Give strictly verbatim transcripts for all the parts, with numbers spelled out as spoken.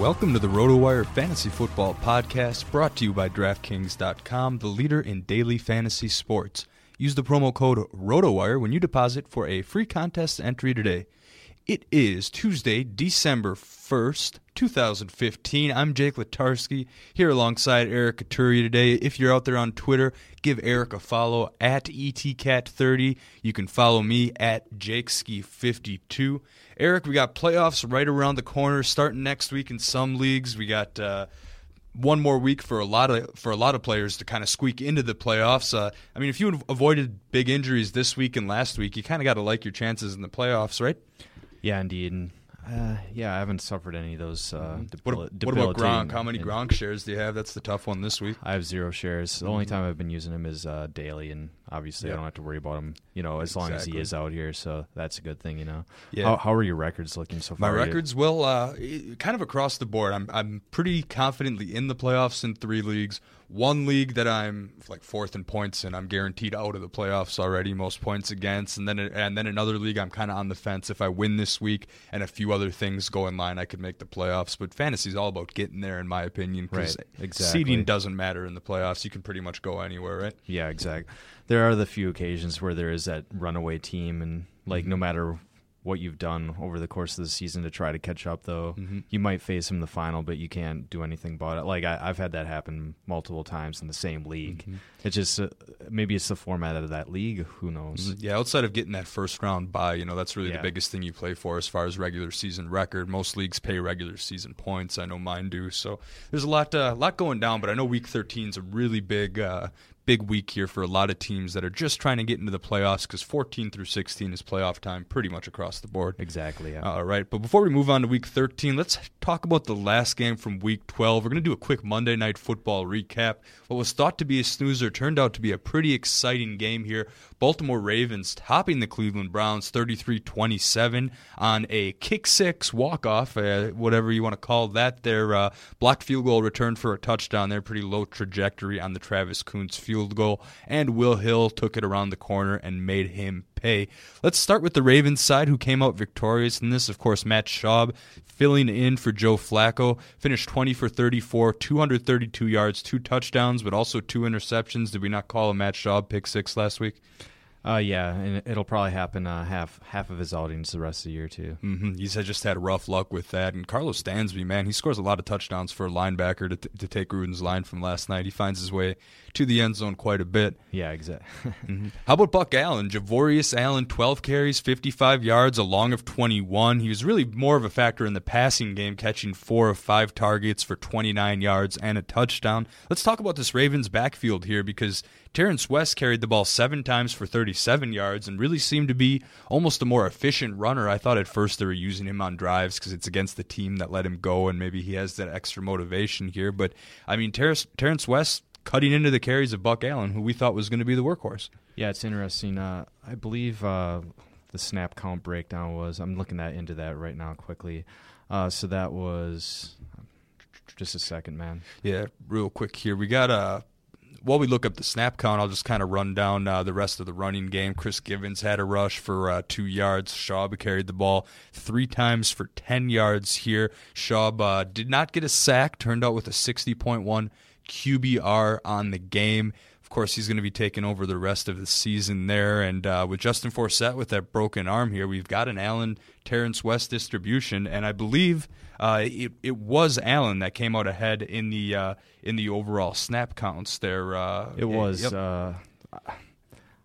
Welcome to the RotoWire Fantasy Football Podcast, brought to you by DraftKings dot com, the leader in daily fantasy sports. Use the promo code RotoWire when you deposit for a free contest entry today. It is Tuesday, December first, twenty fifteen. I'm Jake Latarski, here alongside Eric Couturier today. If you're out there on Twitter, give Eric a follow at E T cat thirty. You can follow me at Jake Ski fifty-two. Eric, we got playoffs right around the corner, starting next week in some leagues. We got uh, one more week for a lot of for a lot of players to kind of squeak into the playoffs. Uh, I mean, if you avoided big injuries this week and last week, you kind of got to like your chances in the playoffs, right? Yeah, indeed. And Uh, yeah, I haven't suffered any of those. Uh, debil- what, what about Gronk? How many Gronk shares do you have? That's the tough one this week. I have zero shares. The mm-hmm. only time I've been using him is uh, daily, and Obviously, yeah. I don't have to worry about him, you know, as exactly. long as he is out here. So that's a good thing, you know. Yeah. How, how are your records looking so far? My records, well, uh, kind of across the board. I'm I'm pretty confidently in the playoffs in three leagues. One league that I'm like fourth in points and I'm guaranteed out of the playoffs already, most points against. And then and then another league I'm kind of on the fence. If I win this week and a few other things go in line, I could make the playoffs. But fantasy is all about getting there, in my opinion, because right. exactly. seeding doesn't matter in the playoffs. You can pretty much go anywhere, right? Yeah, exactly. There are the few occasions where there is that runaway team, and like mm-hmm. no matter what you've done over the course of the season to try to catch up, though, mm-hmm. you might face him in the final, but you can't do anything about it. Like I, I've had that happen multiple times in the same league. Mm-hmm. It's just uh, maybe it's the format of that league. Who knows? Mm-hmm. Yeah, outside of getting that first round bye, you know, that's really yeah. the biggest thing you play for as far as regular season record. Most leagues pay regular season points. I know mine do. So there's a lot, uh, lot going down. But I know Week thirteen is a really big. Uh, Big week here for a lot of teams that are just trying to get into the playoffs, because fourteen through sixteen is playoff time pretty much across the board. Exactly. Yeah. All right. But before we move on to Week thirteen, let's talk about the last game from Week twelve. We're going to do a quick Monday Night Football recap. What was thought to be a snoozer turned out to be a pretty exciting game here. Baltimore Ravens topping the Cleveland Browns thirty-three twenty-seven on a kick six walk-off, uh, whatever you want to call that. Their uh, blocked field goal returned for a touchdown there. Pretty low trajectory on the Travis Kuntz field goal. And Will Hill took it around the corner and made him pay. Let's start with the Ravens side, who came out victorious in this. Of course, Matt Schaub filling in for Joe Flacco. Finished twenty for thirty-four, two hundred thirty-two yards, two touchdowns, but also two interceptions. Did we not call a Matt Schaub pick six last week? Uh, yeah, and it'll probably happen uh, half half of his outings the rest of the year, too. Mm-hmm. He's just had rough luck with that. And Carlos Dansby, man, he scores a lot of touchdowns for a linebacker to, t- to take Gruden's line from last night. He finds his way to the end zone quite a bit. Yeah, exactly. mm-hmm. How about Buck Allen? Javorius Allen, twelve carries, fifty-five yards, a long of twenty-one. He was really more of a factor in the passing game, catching four of five targets for twenty-nine yards and a touchdown. Let's talk about this Ravens backfield here, because Terrence West carried the ball seven times for thirty-seven yards and really seemed to be almost a more efficient runner. I thought at first they were using him on drives because it's against the team that let him go, and maybe he has that extra motivation here. But, I mean, Terrence, Terrence West cutting into the carries of Buck Allen, who we thought was going to be the workhorse. Yeah, it's interesting. Uh, I believe uh, the snap count breakdown was – I'm looking that into that right now quickly. Uh, so that was – just a second, man. Yeah, real quick here. We got a – While we look up the snap count, I'll just kind of run down uh, the rest of the running game. Chris Givens had a rush for uh, two yards. Schaub carried the ball three times for ten yards here. Schaub uh, did not get a sack, turned out with a sixty point one Q B R on the game. Of course, he's going to be taking over the rest of the season there. And uh, with Justin Forsett with that broken arm here, we've got an Allen-Terrence West distribution. And I believe uh, it, it was Allen that came out ahead in the uh, in the overall snap counts there. Uh, it was. Yep. Uh,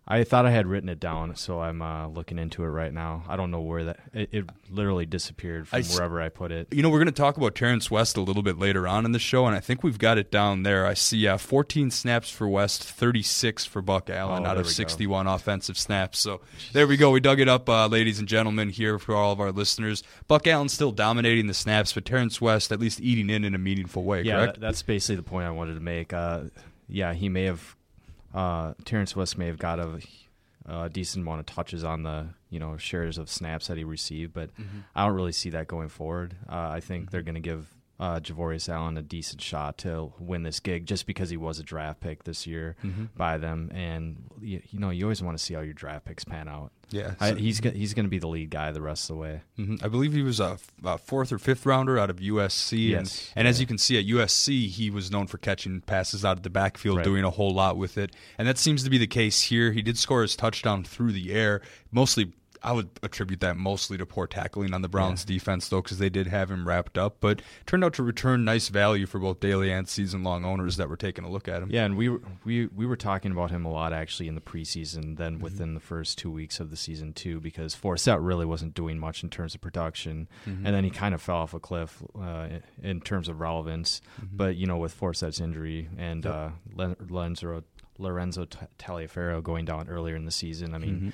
I thought I had written it down, so I'm uh, looking into it right now. I don't know where that – it literally disappeared from I, wherever I put it. You know, we're going to talk about Terrence West a little bit later on in the show, and I think we've got it down there. I see uh, fourteen snaps for West, thirty-six for Buck Allen oh, out of sixty-one go. Offensive snaps. So there we go. We dug it up, uh, ladies and gentlemen, here for all of our listeners. Buck Allen still dominating the snaps, but Terrence West at least eating in in a meaningful way, yeah, correct? Yeah, that's basically the point I wanted to make. Uh, yeah, he may have – Uh, Terrence West may have got a, a decent amount of touches on the, you know, shares of snaps that he received, but mm-hmm. I don't really see that going forward. Uh, I think mm-hmm. they're going to give uh, Javorius Allen a decent shot to win this gig just because he was a draft pick this year mm-hmm. by them. And, you, you know, you always want to see how your draft picks pan out. Yeah, so. I, he's he's going to be the lead guy the rest of the way. Mm-hmm. I believe he was a, a fourth or fifth rounder out of U S C, yes. and, and yeah. as you can see at U S C, he was known for catching passes out of the backfield, right. doing a whole lot with it, and that seems to be the case here. He did score his touchdown through the air, mostly. I would attribute that mostly to poor tackling on the Browns' yeah. defense, though, because they did have him wrapped up. But turned out to return nice value for both daily and season-long owners that were taking a look at him. Yeah, and we were, we we were talking about him a lot, actually, in the preseason, then mm-hmm. within the first two weeks of the season, too, because Forsett really wasn't doing much in terms of production. Mm-hmm. And then he kind of fell off a cliff uh, in terms of relevance. Mm-hmm. But, you know, with Forsett's injury and yep. uh, Lorenzo, Lorenzo Taliaferro going down earlier in the season, I mean,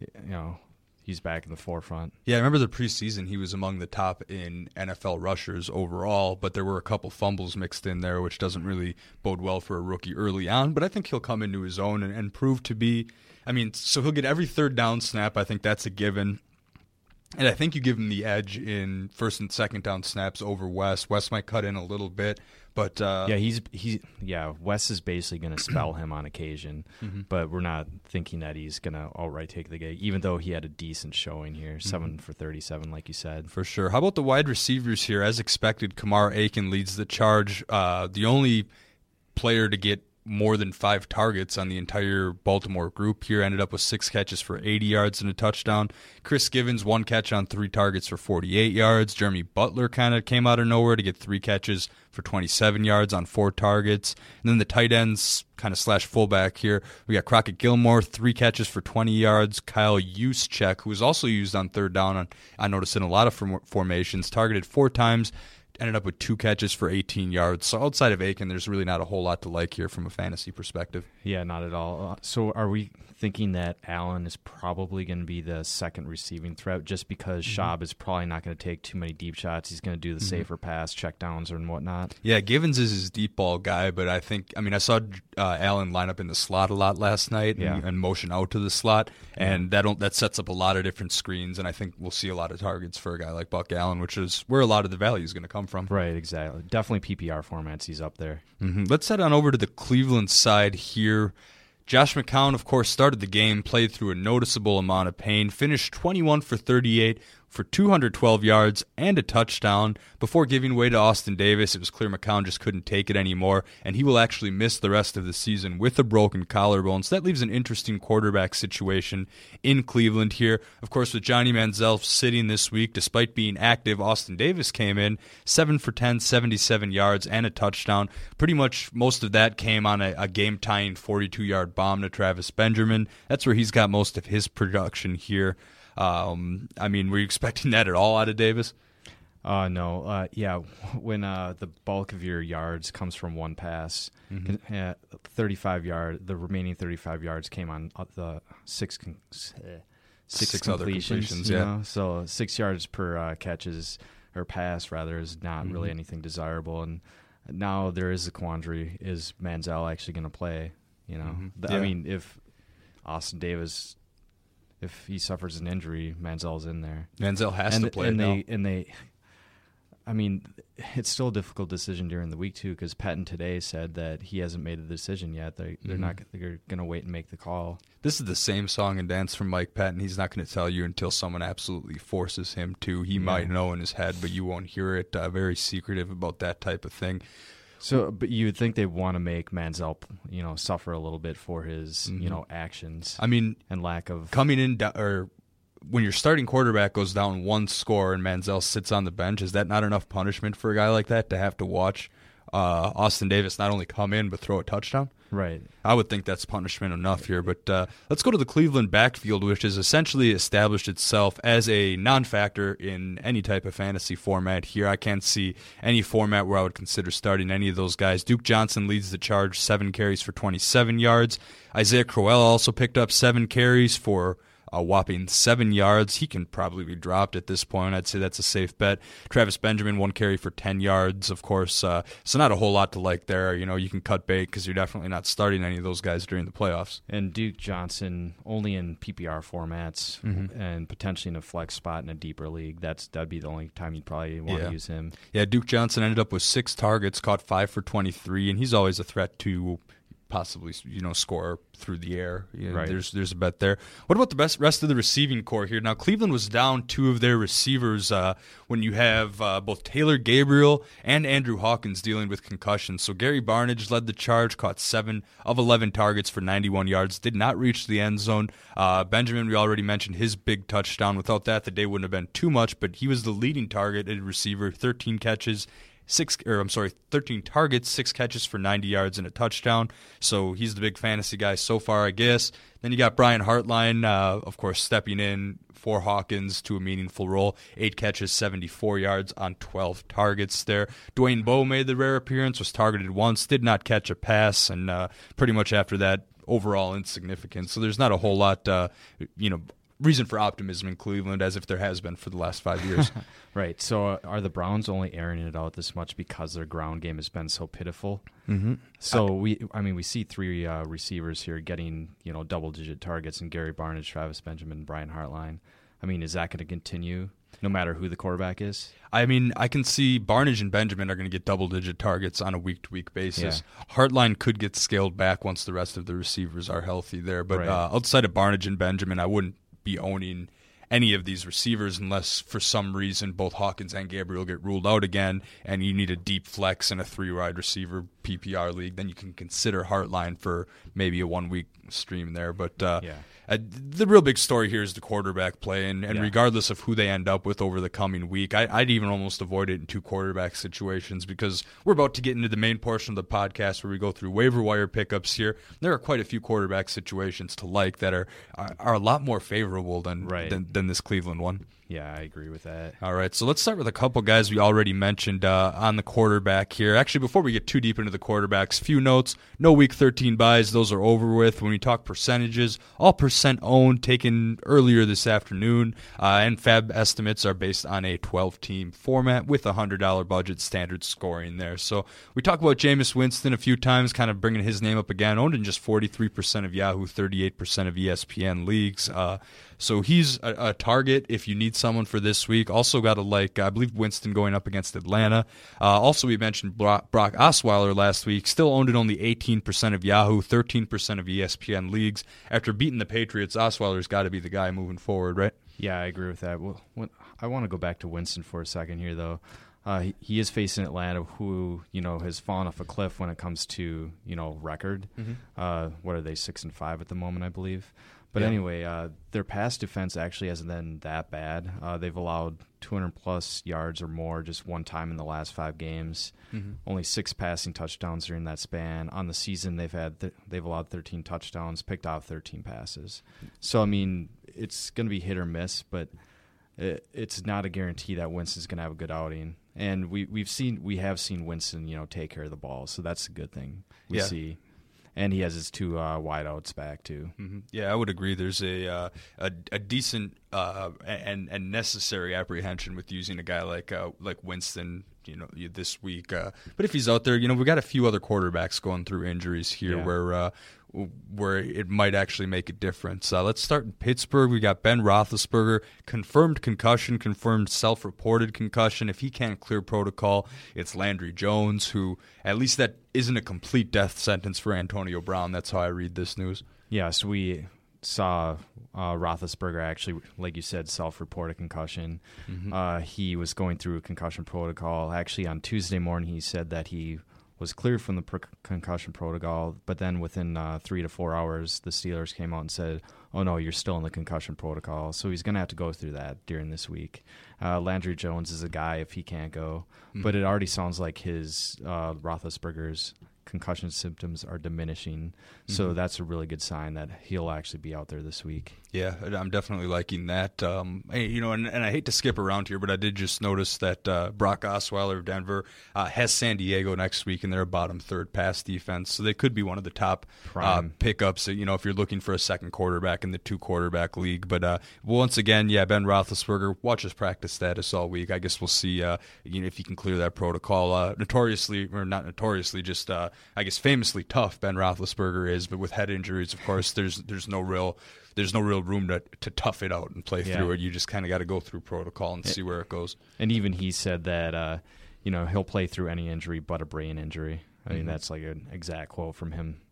mm-hmm. you know, he's back in the forefront. Yeah, I remember the preseason he was among the top in N F L rushers overall, but there were a couple fumbles mixed in there, which doesn't really bode well for a rookie early on. But I think he'll come into his own and, and prove to be, I mean, so he'll get every third down snap. I think that's a given. And I think you give him the edge in first and second down snaps over West. West might cut in a little bit, but uh, yeah, he's he yeah. West is basically going to spell him on occasion, mm-hmm. but we're not thinking that he's going to outright take the game. Even though he had a decent showing here, mm-hmm. seven for thirty-seven, like you said, for sure. How about the wide receivers here? As expected, Kamar Aiken leads the charge. Uh, the only player to get more than five targets on the entire Baltimore group here. Ended up with six catches for eighty yards and a touchdown. Chris Givens, one catch on three targets for forty-eight yards. Jeremy Butler kind of came out of nowhere to get three catches for twenty-seven yards on four targets. And then the tight ends kind of slash fullback here. We got Crockett Gilmore, three catches for twenty yards. Kyle Juszczyk, who was also used on third down, on, I noticed in a lot of form- formations, targeted four times. Ended up with two catches for eighteen yards. So outside of Aiken, there's really not a whole lot to like here from a fantasy perspective. Yeah, not at all. So are we thinking that Allen is probably going to be the second receiving threat just because mm-hmm. Schaub is probably not going to take too many deep shots? He's going to do the mm-hmm. safer pass, check downs, and whatnot. Yeah, Givens is his deep ball guy, but I think, I mean, I saw uh, Allen line up in the slot a lot last night yeah. and, and motion out to the slot, and that don't, that sets up a lot of different screens, and I think we'll see a lot of targets for a guy like Buck Allen, which is where a lot of the value is going to come from. Right, exactly. Definitely P P R formats, he's up there. Mm-hmm. Let's head on over to the Cleveland side here. Josh McCown, of course, started the game, played through a noticeable amount of pain, finished twenty-one for thirty-eight for two hundred twelve yards and a touchdown before giving way to Austin Davis. It was clear McCown just couldn't take it anymore, and he will actually miss the rest of the season with a broken collarbone. So that leaves an interesting quarterback situation in Cleveland here. Of course, with Johnny Manziel sitting this week, despite being active, Austin Davis came in, seven for ten, seventy-seven yards, and a touchdown. Pretty much most of that came on a, a game-tying forty-two-yard bomb to Travis Benjamin. That's where he's got most of his production here. Um, I mean, were you expecting that at all out of Davis? Uh, no. Uh, yeah, when uh, the bulk of your yards comes from one pass, mm-hmm. uh, thirty-five yard, the remaining thirty-five yards came on the six con- six, six completions. Other completions, yeah. You know? So six yards per uh, catches or pass rather is not mm-hmm. really anything desirable. And now there is a quandary: is Manziel actually going to play? You know, mm-hmm. yeah. I mean, if Austin Davis. If he suffers an injury, Manziel's in there. Manziel has and, to play. And now. they, and they, I mean, it's still a difficult decision during the week too, because Patton today said that he hasn't made a decision yet. They, they're mm-hmm. not. They're going to wait and make the call. This is the same song and dance from Mike Patton. He's not going to tell you until someone absolutely forces him to. He yeah. might know in his head, but you won't hear it. Uh, very secretive about that type of thing. So, but you would think they want to make Manziel, you know, suffer a little bit for his, mm-hmm. you know, actions. I mean, and lack of coming in, do- or when your starting quarterback goes down one score and Manziel sits on the bench, is that not enough punishment for a guy like that to have to watch uh, Austin Davis not only come in but throw a touchdown? Right. I would think that's punishment enough here, but uh, let's go to the Cleveland backfield, which has essentially established itself as a non-factor in any type of fantasy format here. I can't see any format where I would consider starting any of those guys. Duke Johnson leads the charge, seven carries for twenty-seven yards. Isaiah Crowell also picked up seven carries for a whopping seven yards. He can probably be dropped at this point. I'd say that's a safe bet. Travis Benjamin, one carry for ten yards, of course. Uh, so not a whole lot to like there. You know, you can cut bait because you're definitely not starting any of those guys during the playoffs. And Duke Johnson, only in P P R formats mm-hmm. and potentially in a flex spot in a deeper league, that's that'd be the only time you'd probably want yeah. to use him. Yeah, Duke Johnson ended up with six targets, caught five for twenty-three, and he's always a threat to possibly, you know, score through the air. You know, right. There's there's a bet there. What about the best rest of the receiving core here? Now, Cleveland was down two of their receivers uh, when you have uh, both Taylor Gabriel and Andrew Hawkins dealing with concussions. So Gary Barnidge led the charge, caught seven of eleven targets for ninety-one yards, did not reach the end zone. Uh, Benjamin, we already mentioned his big touchdown. Without that, the day wouldn't have been too much, but he was the leading targeted receiver, thirteen catches. Six, or I'm sorry, thirteen targets, six catches for ninety yards and a touchdown. So he's the big fantasy guy so far, I guess. Then you got Brian Hartline, uh, of course, stepping in for Hawkins to a meaningful role. Eight catches, seventy-four yards on twelve targets there. Dwayne Bowe made the rare appearance, was targeted once, did not catch a pass, and uh, pretty much after that, overall insignificant. So there's not a whole lot, uh, you know, reason for optimism in Cleveland, as if there has been for the last five years. Right. So uh, are the Browns only airing it out this much because their ground game has been so pitiful? Mm-hmm. So I, we, I mean, we see three uh, receivers here getting, you know, double-digit targets, and Gary Barnidge, Travis Benjamin, Brian Hartline. I mean, is that going to continue no matter who the quarterback is? I mean, I can see Barnidge and Benjamin are going to get double-digit targets on a week-to-week basis. Yeah. Hartline could get scaled back once the rest of the receivers are healthy there. But right. uh, outside of Barnidge and Benjamin, I wouldn't be owning any of these receivers unless for some reason both Hawkins and Gabriel get ruled out again and you need a deep flex in a three-wide receiver P P R league. Then you can consider Hartline for maybe a one-week stream there. But uh, yeah. uh, the real big story here is the quarterback play, and, and yeah. regardless of who they end up with over the coming week, I, I'd even almost avoid it in two quarterback situations because we're about to get into the main portion of the podcast where we go through waiver wire pickups here. There are quite a few quarterback situations to like that are are, are a lot more favorable than, right. than, than this Cleveland one. Yeah, I agree with that. All right, so let's start with a couple guys we already mentioned uh, on the quarterback here. Actually, before we get too deep into the quarterbacks, few notes. No Week thirteen buys. Those are over with. When we talk percentages, all percent owned taken earlier this afternoon, uh, and F A B estimates are based on a twelve-team format with a one hundred dollars budget standard scoring there. So we talked about Jameis Winston a few times, kind of bringing his name up again, owned in just forty-three percent of Yahoo, thirty-eight percent of E S P N leagues. Uh, so he's a, a target if you need someone for this week. Also got to like, I believe, Winston going up against Atlanta. Uh, also, we mentioned Brock, Brock Osweiler last week, still owned it only eighteen percent of Yahoo, thirteen percent of E S P N leagues. After beating the Patriots, Osweiler's got to be the guy moving forward, right? Yeah, I agree with that. Well, when, I want to go back to Winston for a second here, though. Uh, he, he is facing Atlanta, who, you know, has fallen off a cliff when it comes to, you know, record. Mm-hmm. Uh, what are they, six and five at the moment, I believe? But yeah. anyway, uh, their pass defense actually hasn't been that bad. Uh, they've allowed two hundred plus yards or more just one time in the last five games. Mm-hmm. Only six passing touchdowns during that span. On the season, they've had th- they've allowed thirteen touchdowns, picked off thirteen passes. So I mean, it's going to be hit or miss, but it, it's not a guarantee that Winston's going to have a good outing. And we we've seen we have seen Winston, you know, take care of the ball. So that's a good thing we yeah. see. And he has his two uh, wideouts back, too. Mm-hmm. Yeah, I would agree. There's a uh, a, a decent uh, and, and necessary apprehension with using a guy like uh, like Winston, you know, this week. Uh, but if he's out there, you know, we've got a few other quarterbacks going through injuries here yeah. where uh, where it might actually make a difference. Uh, let's start in Pittsburgh. We got Ben Roethlisberger, confirmed concussion, confirmed self-reported concussion. If he can't clear protocol, it's Landry Jones, who at least that isn't a complete death sentence for Antonio Brown. That's how I read this news. Yes, we saw uh, Roethlisberger actually, like you said, self-report a concussion. Mm-hmm. Uh, he was going through a concussion protocol. Actually, on Tuesday morning, he said that he was cleared from the per- concussion protocol, but then within uh, three to four hours, the Steelers came out and said, oh, no, you're still in the concussion protocol. So he's going to have to go through that during this week. Uh, Landry Jones is a guy if he can't go, mm-hmm. but it already sounds like his uh, Roethlisberger's concussion symptoms are diminishing. Mm-hmm. So that's a really good sign that he'll actually be out there this week. Yeah, I'm definitely liking that. Um, you know, and, and I hate to skip around here, but I did just notice that uh, Brock Osweiler of Denver uh, has San Diego next week, and they're a bottom third pass defense. So they could be one of the top uh, pickups, you know, if you're looking for a second quarterback in the two quarterback league. But uh, once again, yeah, Ben Roethlisberger, watch his practice status all week. I guess we'll see uh, you know, if he can clear that protocol. Uh, notoriously, or not notoriously, just uh, I guess famously tough Ben Roethlisberger is, but with head injuries, of course, there's there's no real there's no real room to, to tough it out and play yeah. through it. You just kind of got to go through protocol and it, see where it goes. And even he said that uh, you know, he'll play through any injury but a brain injury. I mm-hmm. mean, that's like an exact quote from him.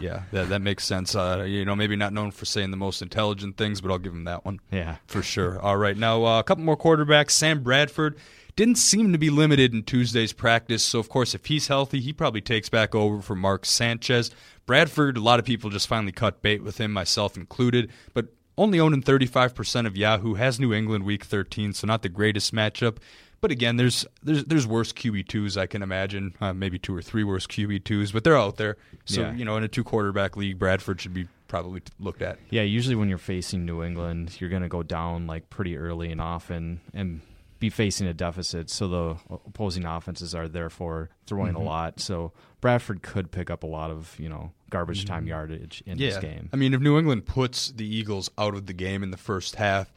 Yeah, that, that makes sense. Uh, you know, maybe not known for saying the most intelligent things, but I'll give him that one. Yeah, for sure. All right, now uh, a couple more quarterbacks. Sam Bradford didn't seem to be limited in Tuesday's practice, so of course, if he's healthy, he probably takes back over for Mark Sanchez. Bradford, a lot of people just finally cut bait with him, myself included, but only owning thirty-five percent of Yahoo, has New England Week thirteen, so not the greatest matchup. But again, there's there's there's worse Q B twos I can imagine, uh, maybe two or three worse Q B twos, but they're out there. So, yeah. you know, in a two-quarterback league, Bradford should be probably looked at. Yeah, usually when you're facing New England, you're going to go down, like, pretty early and often. And be facing a deficit, so the opposing offenses are therefore throwing mm-hmm. a lot. So Bradford could pick up a lot of, you know, garbage time mm-hmm. yardage in yeah. this game. I mean, if New England puts the Eagles out of the game in the first half,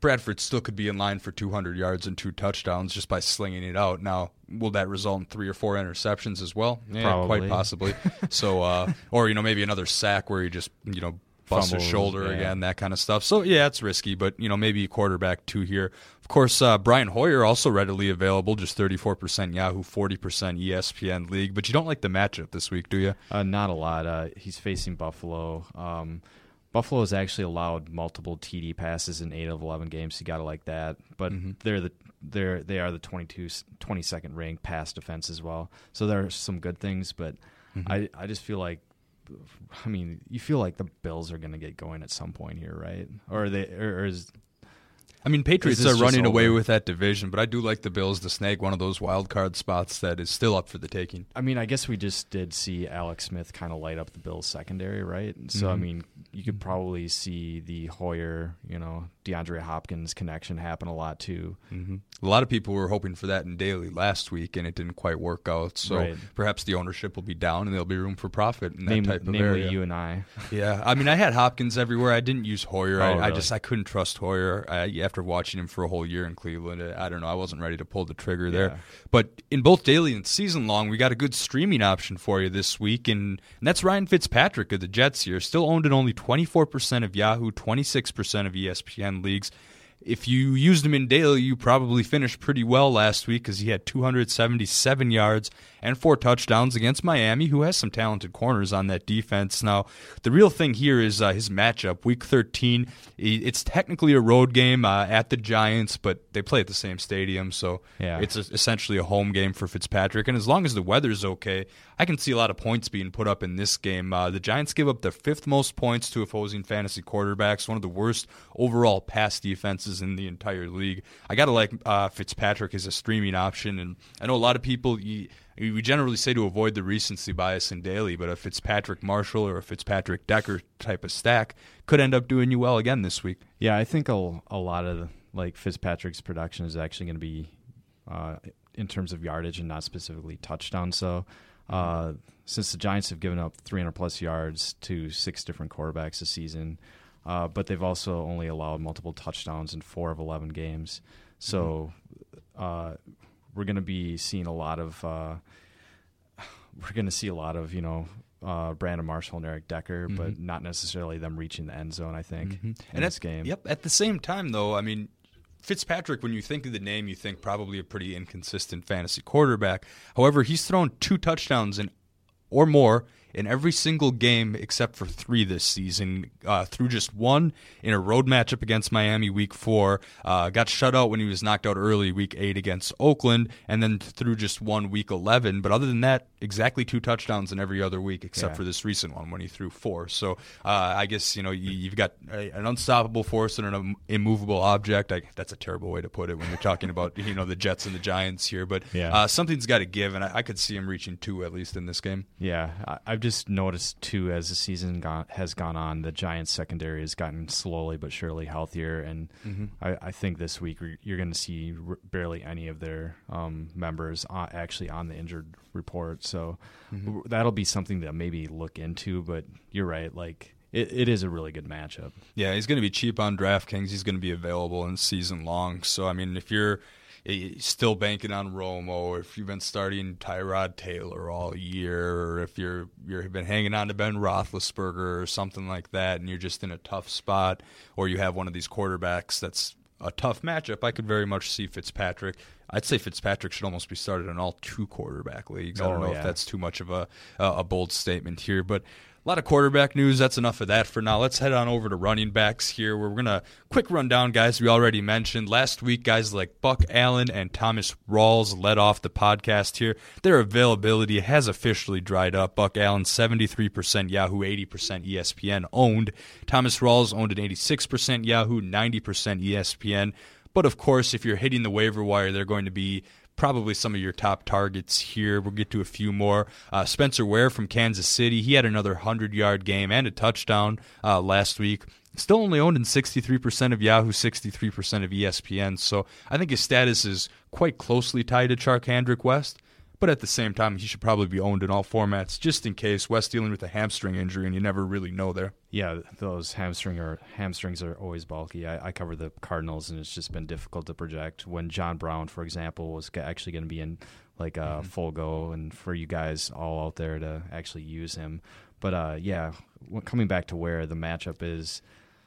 Bradford still could be in line for two hundred yards and two touchdowns just by slinging it out. Now, will that result in three or four interceptions as well? Yeah, Probably. Quite possibly. So, uh, or, you know, maybe another sack where he just, you know, busts his shoulder yeah. again, that kind of stuff. So, yeah, it's risky, but, you know, maybe quarterback two here. Of course, uh, Brian Hoyer also readily available, just thirty-four percent Yahoo, forty percent E S P N League. But you don't like the matchup this week, do you? Uh, not a lot. Uh, he's facing Buffalo. Um Buffalo has actually allowed multiple T D passes in eight of eleven games. So you got to like that, but mm-hmm. they're the they're they are the twenty-second ranked pass defense as well. So there are some good things, but mm-hmm. I I just feel like, I mean, you feel like the Bills are going to get going at some point here, right? Or are they or, or is I mean, Patriots are running away with that division, but I do like the Bills to snag one of those wild card spots that is still up for the taking. I mean, I guess we just did see Alex Smith kind of light up the Bills secondary, right? And so, mm-hmm. I mean, you could probably see the Hoyer, you know, DeAndre Hopkins connection happen a lot too. Mm-hmm. A lot of people were hoping for that in Daily last week, and it didn't quite work out. So right. perhaps the ownership will be down, and there'll be room for profit in that Name, type of namely area. Namely, you and I. Yeah, I mean, I had Hopkins everywhere. I didn't use Hoyer. Oh, I, really? I just I couldn't trust Hoyer. I, yeah, After watching him for a whole year in Cleveland, I don't know. I wasn't ready to pull the trigger there. Yeah. But in both daily and season long, we got a good streaming option for you this week, and, and that's Ryan Fitzpatrick of the Jets here. Still owned in only twenty-four percent of Yahoo, twenty-six percent of E S P N leagues. If you used him in daily, you probably finished pretty well last week because he had two hundred seventy-seven yards and four touchdowns against Miami, who has some talented corners on that defense. Now, the real thing here is uh, his matchup. Week thirteen, it's technically a road game uh, at the Giants, but they play at the same stadium, so yeah. it's a, essentially a home game for Fitzpatrick. And as long as the weather's okay, I can see a lot of points being put up in this game. Uh, the Giants give up the fifth most points to opposing fantasy quarterbacks, one of the worst overall pass defenses in the entire league. I gotta like uh, Fitzpatrick as a streaming option, and I know a lot of people you, we generally say to avoid the recency bias in daily, but a Fitzpatrick Marshall or a Fitzpatrick Decker type of stack could end up doing you well again this week. Yeah, I think a, a lot of like Fitzpatrick's production is actually going to be uh, in terms of yardage and not specifically touchdown. So uh, since the Giants have given up three hundred plus yards to six different quarterbacks this season. Uh, but they've also only allowed multiple touchdowns in four of eleven games. So uh, we're going to be seeing a lot of uh, we're going to see a lot of, you know, Uh, Brandon Marshall and Eric Decker, mm-hmm. but not necessarily them reaching the end zone, I think, mm-hmm. in and this at, game. Yep. At the same time, though, I mean, Fitzpatrick, when you think of the name, you think probably a pretty inconsistent fantasy quarterback. However, he's thrown two touchdowns in or more in every single game except for three this season, uh, through just one in a road matchup against Miami week four, uh, got shut out when he was knocked out early week eight against Oakland, and then through just one week eleven. But other than that, exactly two touchdowns in every other week except yeah. for this recent one when he threw four. So uh, I guess, you know, you, you've got a, an unstoppable force and an um, immovable object. I, that's a terrible way to put it when you're talking about, you know, the Jets and the Giants here. But yeah. uh, something's got to give, and I, I could see him reaching two at least in this game. Yeah, I, I've just noticed too as the season got, has gone on, the Giants secondary has gotten slowly but surely healthier, and mm-hmm. I, I think this week you're going to see r- barely any of their um, members uh, actually on the injured report. So mm-hmm. that'll be something to maybe look into. But you're right, like it, it is a really good matchup. Yeah, he's going to be cheap on DraftKings. He's going to be available in season long. So I mean, if you're still banking on Romo, if you've been starting Tyrod Taylor all year, or if you're you've been hanging on to Ben Roethlisberger or something like that, and you're just in a tough spot, or you have one of these quarterbacks that's a tough matchup, I could very much see Fitzpatrick. I'd say Fitzpatrick should almost be started in all two quarterback leagues. I don't know oh, yeah. if that's too much of a a bold statement here, but a lot of quarterback news. That's enough of that for now. Let's head on over to running backs here, where we're going to quick run down guys we already mentioned. Last week, guys like Buck Allen and Thomas Rawls led off the podcast here. Their availability has officially dried up. Buck Allen, seventy-three percent Yahoo, eighty percent E S P N owned. Thomas Rawls owned at eighty-six percent Yahoo, ninety percent E S P N. But, of course, if you're hitting the waiver wire, they're going to be probably some of your top targets here. We'll get to a few more. Uh, Spencer Ware from Kansas City, he had another hundred-yard game and a touchdown uh, last week. still only owned in sixty-three percent of Yahoo, sixty-three percent of E S P N. So I think his status is quite closely tied to Charkandrick West. But at the same time, he should probably be owned in all formats just in case. West dealing with a hamstring injury, and you never really know there. Yeah, those hamstring or hamstrings are always bulky. I, I cover the Cardinals, and it's just been difficult to project. When John Brown, for example, was actually going to be in like uh, mm-hmm. full go, and for you guys all out there to actually use him. But uh, yeah, coming back to where the matchup is,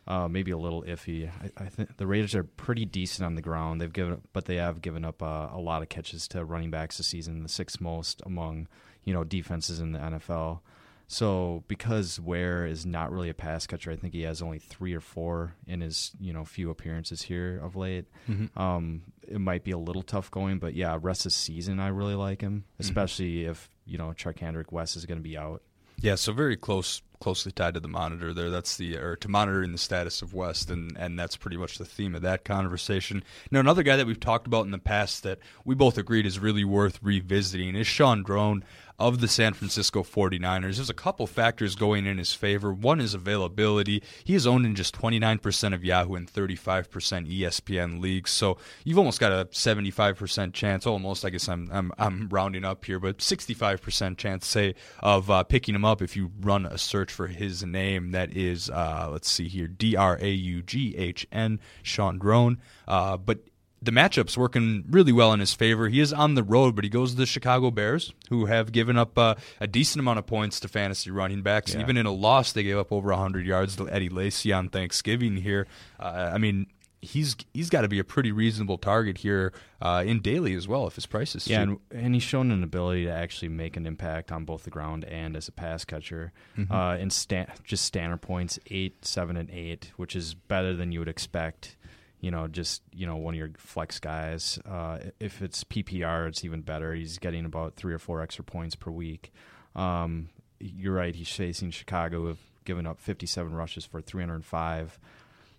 uh, maybe a little iffy. I, I think the Raiders are pretty decent on the ground. They've given, but they have given up uh, a lot of catches to running backs this season, the sixth most among, you know, defenses in the N F L. So because Ware is not really a pass catcher, I think he has only three or four in his, you know, few appearances here of late. Mm-hmm. Um, it might be a little tough going, but yeah, rest of the season I really like him, especially mm-hmm. if, you know, Charkandrick West is going to be out. Yeah, so very close, closely tied to the monitor there. That's the or to monitoring the status of West, and, and that's pretty much the theme of that conversation. Now, another guy that we've talked about in the past that we both agreed is really worth revisiting is Sean Drone of the San Francisco forty-niners. There's a couple factors going in his favor. One is availability. He is owned in just twenty-nine percent of Yahoo and thirty-five percent E S P N leagues. So you've almost got a seventy-five percent chance, almost, I guess I'm I'm, I'm rounding up here, but sixty-five percent chance, say, of uh, picking him up if you run a search for his name. That is, uh, let's see here, D R A U G H N, Sean Drone. Uh, but the matchup's working really well in his favor. He is on the road, but he goes to the Chicago Bears, who have given up uh, a decent amount of points to fantasy running backs. Yeah. Even in a loss, they gave up over one hundred yards to Eddie Lacy on Thanksgiving here. Uh, I mean, he's he's got to be a pretty reasonable target here uh, in daily as well if his price is cheap. Yeah, and, and he's shown an ability to actually make an impact on both the ground and as a pass catcher. Mm-hmm. Uh, and sta- just standard points, eight, seven, and eight, which is better than you would expect. You know, just, you know, one of your flex guys. Uh, if it's P P R, it's even better. He's getting about three or four extra points per week. Um, you're right. He's facing Chicago, who have given up fifty-seven rushes for three hundred five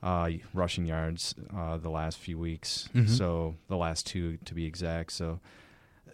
uh, rushing yards uh, the last few weeks. Mm-hmm. So the last two, to be exact. So,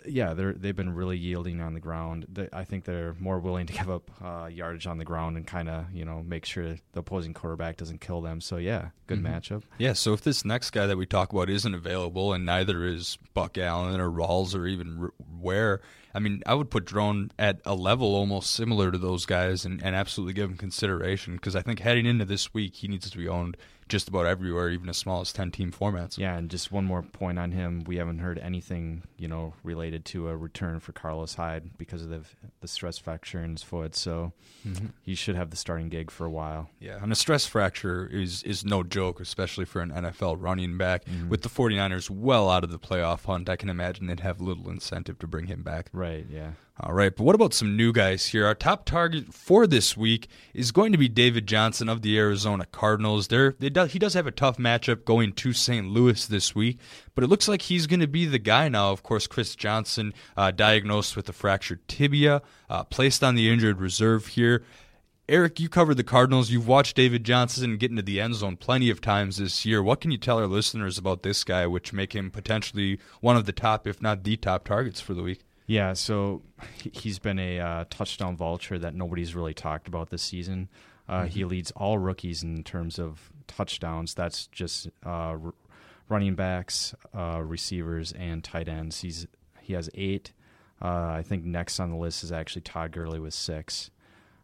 yeah, they're, they've been really yielding on the ground. They, I think they're more willing to give up uh, yardage on the ground and kind of, you know, make sure the opposing quarterback doesn't kill them. So, yeah, good mm-hmm. matchup. Yeah, so if this next guy that we talk about isn't available, and neither is Buck Allen or Rawls or even Ware, I mean, I would put Drone at a level almost similar to those guys and, and absolutely give him consideration, because I think heading into this week, he needs to be owned just about everywhere, even as small as ten-team formats. Yeah, and just one more point on him. We haven't heard anything, you know, related to a return for Carlos Hyde because of the, the stress fracture in his foot, so mm-hmm. he should have the starting gig for a while. Yeah, and a stress fracture is, is no joke, especially for an N F L running back. Mm-hmm. With the forty-niners well out of the playoff hunt, I can imagine they'd have little incentive to bring him back. Right, yeah. All right, but what about some new guys here? Our top target for this week is going to be David Johnson of the Arizona Cardinals. They're, they do, he does have a tough matchup going to Saint Louis this week, but it looks like he's going to be the guy now. Of course, Chris Johnson, uh, diagnosed with a fractured tibia, uh, placed on the injured reserve here. Eric, you covered the Cardinals. You've watched David Johnson get into the end zone plenty of times this year. What can you tell our listeners about this guy, which make him potentially one of the top, if not the top, targets for the week? Yeah, so he's been a uh, touchdown vulture that nobody's really talked about this season. Uh, mm-hmm. He leads all rookies in terms of touchdowns. That's just uh, r- running backs, uh, receivers, and tight ends. He's He has eight. Uh, I think next on the list is actually Todd Gurley with six.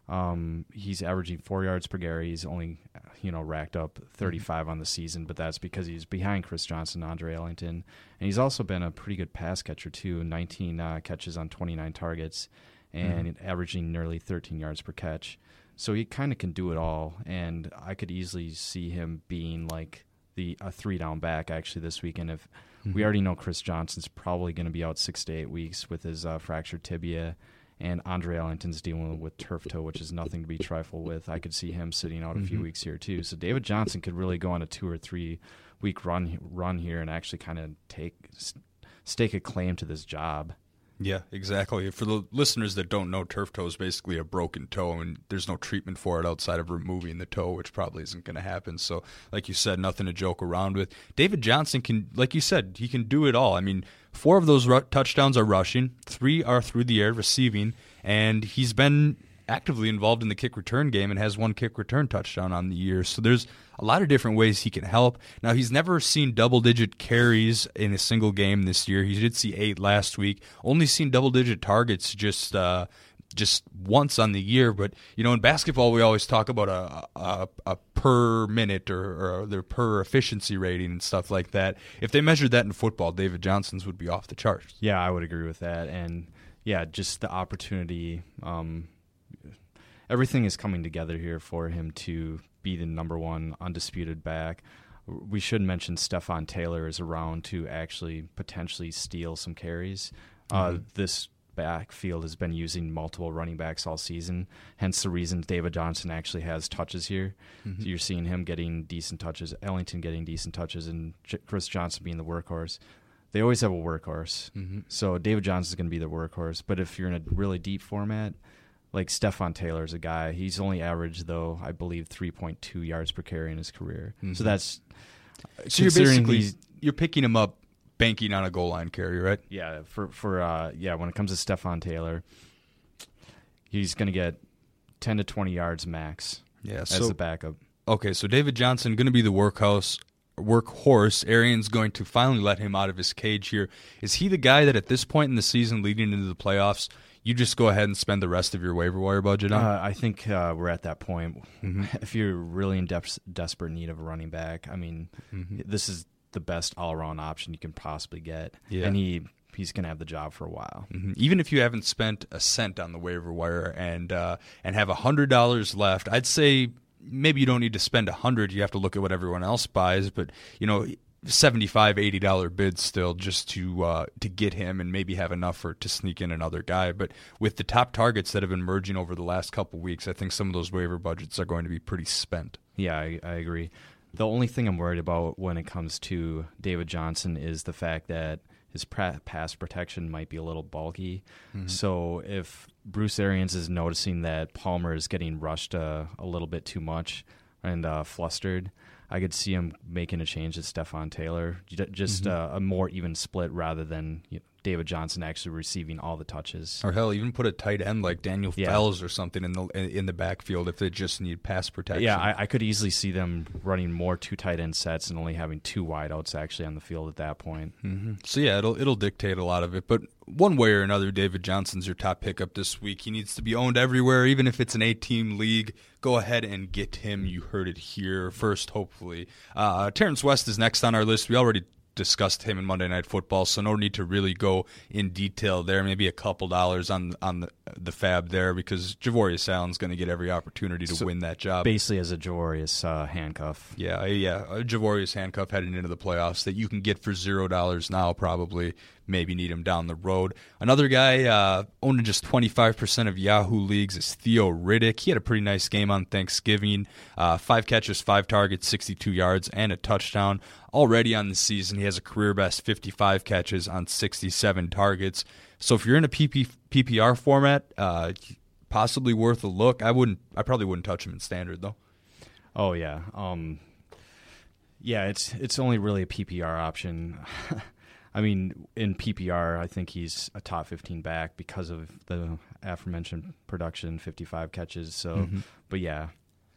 Um, he's averaging four yards per carry. He's only, you know, racked up thirty-five on the season, but that's because he's behind Chris Johnson, Andre Ellington, and he's also been a pretty good pass catcher too. nineteen uh, catches on twenty-nine targets, and mm-hmm. averaging nearly thirteen yards per catch. So he kind of can do it all, and I could easily see him being like the a three-down back actually this weekend. If mm-hmm. we already know Chris Johnson's probably going to be out six to eight weeks with his uh, fractured tibia. And Andre Ellington's dealing with turf toe, which is nothing to be trifled with. I could see him sitting out a few mm-hmm. weeks here too. So David Johnson could really go on a two or three week run run here and actually kind of take stake a claim to this job. Yeah, exactly. For the listeners that don't know, turf toe is basically a broken toe, and there's no treatment for it outside of removing the toe, which probably isn't going to happen. So, like you said, nothing to joke around with. David Johnson can, like you said, he can do it all. I mean, four of those ru- touchdowns are rushing, three are through the air receiving, and he's been actively involved in the kick return game and has one kick return touchdown on the year. So there's a lot of different ways he can help. Now, he's never seen double-digit carries in a single game this year. He did see eight last week. Only seen double-digit targets just uh, just once on the year. But, you know, in basketball, we always talk about a, a, a per minute or, or their per efficiency rating and stuff like that. If they measured that in football, David Johnson's would be off the charts. Yeah, I would agree with that. And, yeah, just the opportunity. Um, everything is coming together here for him to be the number one undisputed back. We should mention Stephon Taylor is around to actually potentially steal some carries. Mm-hmm. Uh, this backfield has been using multiple running backs all season, hence the reason David Johnson actually has touches here. Mm-hmm. So you're seeing him getting decent touches, Ellington getting decent touches, and Chris Johnson being the workhorse. They always have a workhorse. Mm-hmm. So David Johnson's going to be the workhorse. But if you're in a really deep format, like Stephon Taylor's a guy. He's only averaged, though, I believe, three point two yards per carry in his career. Mm-hmm. So that's so you're basically you're picking him up, banking on a goal line carry, right? Yeah. For for uh, yeah, when it comes to Stephon Taylor, he's going to get ten to twenty yards max. Yeah, as so, the backup. Okay, so David Johnson going to be the workhorse. workhorse. Arian's going to finally let him out of his cage here. Is he the guy that at this point in the season leading into the playoffs, you just go ahead and spend the rest of your waiver wire budget on? Uh, I think uh, we're at that point. Mm-hmm. If you're really in de- desperate need of a running back, I mean, mm-hmm. this is the best all-around option you can possibly get. Yeah. And he... he's going to have the job for a while. Mm-hmm. Even if you haven't spent a cent on the waiver wire and uh, and have one hundred dollars left, I'd say maybe you don't need to spend one hundred dollars. You have to look at what everyone else buys. But, you know, seventy-five dollars, eighty dollars bids still just to uh, to get him and maybe have enough for to sneak in another guy. But with the top targets that have been merging over the last couple weeks, I think some of those waiver budgets are going to be pretty spent. Yeah, I, I agree. The only thing I'm worried about when it comes to David Johnson is the fact that his pass protection might be a little bulky. Mm-hmm. So if Bruce Arians is noticing that Palmer is getting rushed uh, a little bit too much and uh, flustered, I could see him making a change to Stephon Taylor, just mm-hmm. uh, a more even split rather than you know, David Johnson actually receiving all the touches. Or hell, even put a tight end like Daniel yeah. Fells or something in the in the backfield if they just need pass protection. Yeah, I, I could easily see them running more two tight end sets and only having two wideouts actually on the field at that point. Mm-hmm. So yeah, it'll it'll dictate a lot of it. But one way or another, David Johnson's your top pickup this week. He needs to be owned everywhere, even if it's an eight-team league. Go ahead and get him. You heard it here first, hopefully. Uh, Terrence West is next on our list. We already discussed him in Monday Night Football, so no need to really go in detail there. Maybe a couple dollars on on the, the fab there because Javorius Allen's going to get every opportunity to so win that job. Basically as a Javorius uh, handcuff. Yeah, yeah, a Javorius handcuff heading into the playoffs that you can get for zero dollars now probably. Maybe need him down the road. Another guy uh, owning just twenty-five percent of Yahoo leagues is Theo Riddick. He had a pretty nice game on Thanksgiving. Uh, five catches, five targets, sixty-two yards, and a touchdown. Already on the season, he has a career best fifty-five catches on sixty-seven targets. So if you're in a P P R format, uh, possibly worth a look. I wouldn't. I probably wouldn't touch him in standard though. Oh yeah, um, yeah. It's it's only really a P P R option. I mean, in P P R, I think he's a top fifteen back because of the aforementioned production, fifty-five catches. So, mm-hmm. But yeah,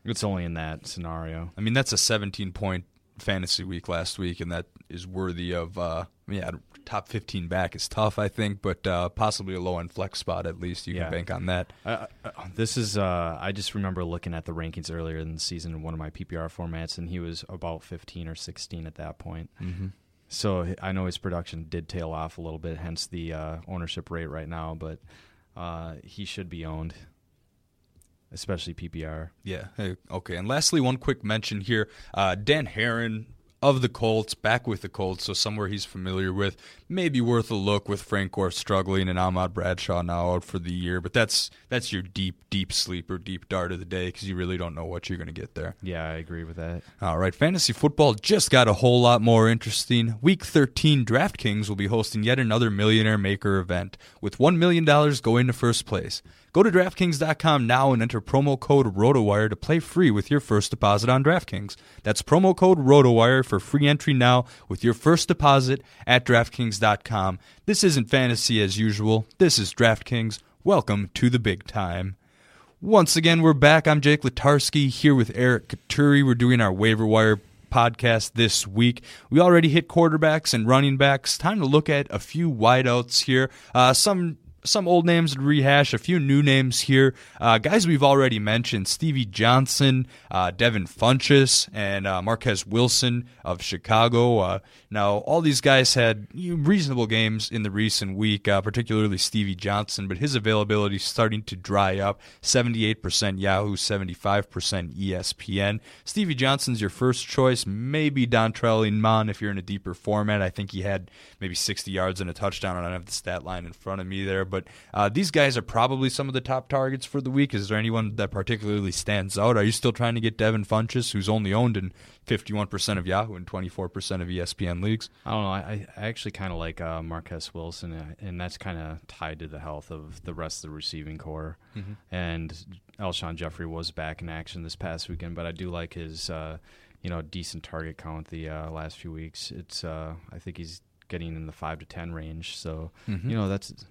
it's only in that scenario. I mean, that's a seventeen-point fantasy week last week, and that is worthy of uh, yeah. Top fifteen back is tough, I think, but uh, possibly a low-end flex spot at least. You yeah. can bank on that. Uh, uh, this is uh, I just remember looking at the rankings earlier in the season in one of my P P R formats, and he was about fifteen or sixteen at that point. Mm-hmm. So I know his production did tail off a little bit, hence the uh, ownership rate right now, but uh, he should be owned, especially P P R. Yeah. Hey, okay. And lastly, one quick mention here. Uh, Dan Herron of the Colts, back with the Colts, so somewhere he's familiar with. Maybe worth a look with Frank Gore struggling and Ahmad Bradshaw now out for the year, but that's that's your deep, deep sleeper, deep dart of the day because you really don't know what you're going to get there. Yeah, I agree with that. All right, fantasy football just got a whole lot more interesting. Week thirteen, DraftKings will be hosting yet another Millionaire Maker event with one million dollars going to first place. Go to DraftKings dot com now and enter promo code RotoWire to play free with your first deposit on DraftKings. That's promo code RotoWire for free entry now with your first deposit at DraftKings dot com. This isn't fantasy as usual. This is DraftKings. Welcome to the big time. Once again, we're back. I'm Jake Litarski here with Eric Katuri. We're doing our waiver wire podcast this week. We already hit quarterbacks and running backs. Time to look at a few wideouts here. Uh, some some old names to rehash, a few new names here. Uh, guys we've already mentioned, Stevie Johnson, uh, Devin Funchess, and uh, Marquez Wilson of Chicago. Uh, now, all these guys had reasonable games in the recent week, uh, particularly Stevie Johnson, but his availability is starting to dry up. seventy-eight percent Yahoo, seventy-five percent E S P N. Stevie Johnson's your first choice, maybe Dontrell Inman if you're in a deeper format. I think he had maybe sixty yards and a touchdown. I don't have the stat line in front of me there, but But uh, these guys are probably some of the top targets for the week. Is there anyone that particularly stands out? Are you still trying to get Devin Funchess, who's only owned in fifty-one percent of Yahoo and twenty-four percent of E S P N leagues? I don't know. I, I actually kind of like uh, Marquez Wilson, and that's kind of tied to the health of the rest of the receiving core. Mm-hmm. And Alshon Jeffrey was back in action this past weekend, but I do like his uh, you know decent target count the uh, last few weeks. It's uh, I think he's getting in the five to ten range, so mm-hmm. you know that's –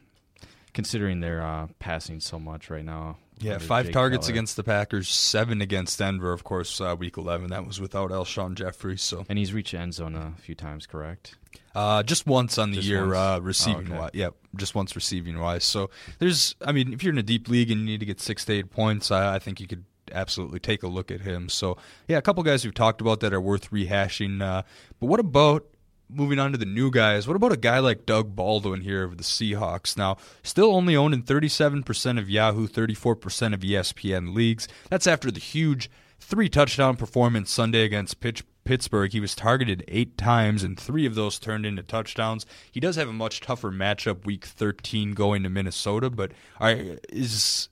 considering they're uh, passing so much right now. Yeah, five Jake targets Keller. Against the Packers, seven against Denver, of course, uh, week eleven. That was without Alshon Jeffrey. So. And he's reached end zone a few times, correct? Uh, just once on the just year uh, receiving-wise. Oh, okay. Yep, yeah, just once receiving-wise. So there's, I mean, if you're in a deep league and you need to get six to eight points, I, I think you could absolutely take a look at him. So, yeah, a couple guys we've talked about that are worth rehashing. Uh, but what about... Moving on to the new guys, what about a guy like Doug Baldwin here of the Seahawks? Now, still only owned in thirty-seven percent of Yahoo, thirty-four percent of E S P N leagues. That's after the huge three-touchdown performance Sunday against Pitch- Pittsburgh. He was targeted eight times, and three of those turned into touchdowns. He does have a much tougher matchup week thirteen going to Minnesota, but I, is...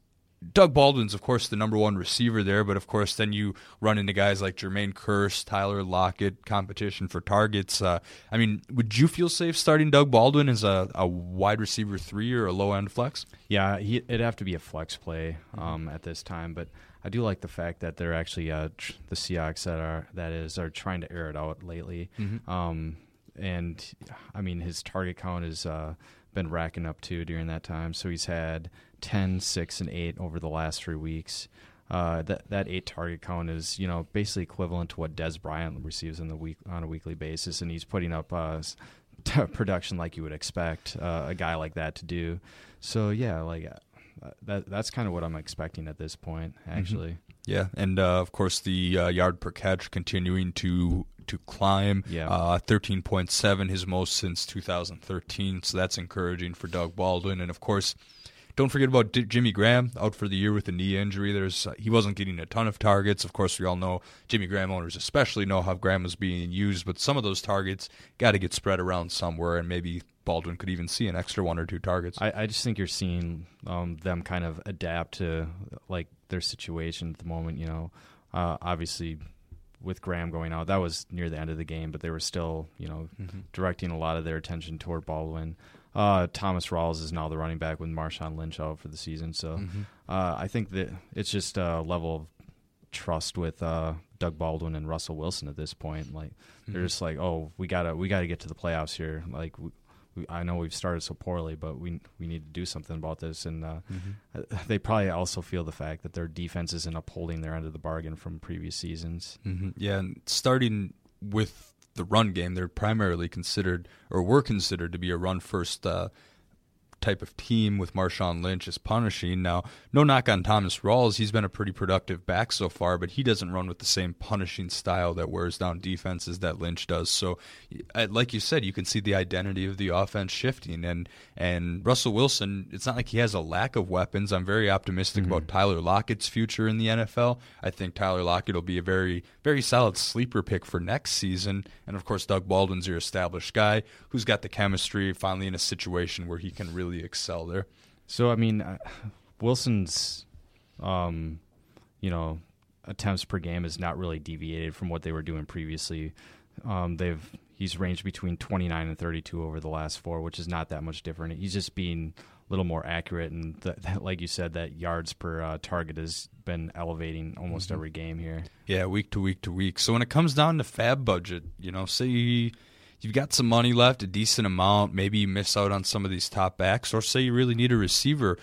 Doug Baldwin's, of course, the number one receiver there, but of course then you run into guys like Jermaine Kearse, Tyler Lockett, competition for targets. Uh, I mean, would you feel safe starting Doug Baldwin as a, a wide receiver three or a low-end flex? Yeah, he, it'd have to be a flex play um, at this time, but I do like the fact that they're actually uh, tr- the Seahawks that are that is are trying to air it out lately. Mm-hmm. Um, and, I mean, his target count is... Uh, been racking up too during that time. So he's had ten, six, and eight over the last three weeks. Uh, that that eight target count is, you know, basically equivalent to what Des Bryant receives in the week on a weekly basis, and he's putting up uh, production like you would expect uh, a guy like that to do. So yeah, like uh, that that's kind of what I'm expecting at this point, actually. Mm-hmm. Yeah, and uh, of course the uh, yard per catch continuing to. to climb, yeah. uh, thirteen point seven, his most since two thousand thirteen, so that's encouraging for Doug Baldwin. And, of course, don't forget about D- Jimmy Graham, out for the year with a knee injury. There's uh, he wasn't getting a ton of targets. Of course, we all know Jimmy Graham owners especially know how Graham was being used, but some of those targets got to get spread around somewhere, and maybe Baldwin could even see an extra one or two targets. I, I just think you're seeing um, them kind of adapt to, like, their situation at the moment, you know. Uh, obviously... with Graham going out, that was near the end of the game, but they were still, you know, mm-hmm. directing a lot of their attention toward Baldwin. Uh, Thomas Rawls is now the running back with Marshawn Lynch out for the season. So mm-hmm. uh, I think that it's just a level of trust with uh, Doug Baldwin and Russell Wilson at this point. Like mm-hmm. they're just like, oh, we gotta we gotta get to the playoffs here. Like we, we, I know we've started so poorly, but we we need to do something about this. And uh, mm-hmm. they probably also feel the fact that their defense isn't upholding their end of the bargain from previous seasons. Mm-hmm. Yeah, and starting with the run game, they're primarily considered or were considered to be a run-first uh, type of team with Marshawn Lynch as punishing. Now, no knock on Thomas Rawls. He's been a pretty productive back so far, but he doesn't run with the same punishing style that wears down defenses that Lynch does. So, like you said, you can see the identity of the offense shifting. And, and Russell Wilson, it's not like he has a lack of weapons. I'm very optimistic mm-hmm. about Tyler Lockett's future in the N F L. I think Tyler Lockett will be a very, very solid sleeper pick for next season. And, of course, Doug Baldwin's your established guy who's got the chemistry, finally in a situation where he can really excel there. So I mean, uh, Wilson's, um, you know, attempts per game is not really deviated from what they were doing previously. Um, they've he's ranged between twenty-nine and thirty-two over the last four, which is not that much different. He's just being a little more accurate, and th- that, like you said, that yards per uh, target has been elevating almost mm-hmm. every game here. Yeah, week to week to week. So when it comes down to fab budget, you know, say. You've got some money left, a decent amount, maybe you miss out on some of these top backs, or say you really need a receiver.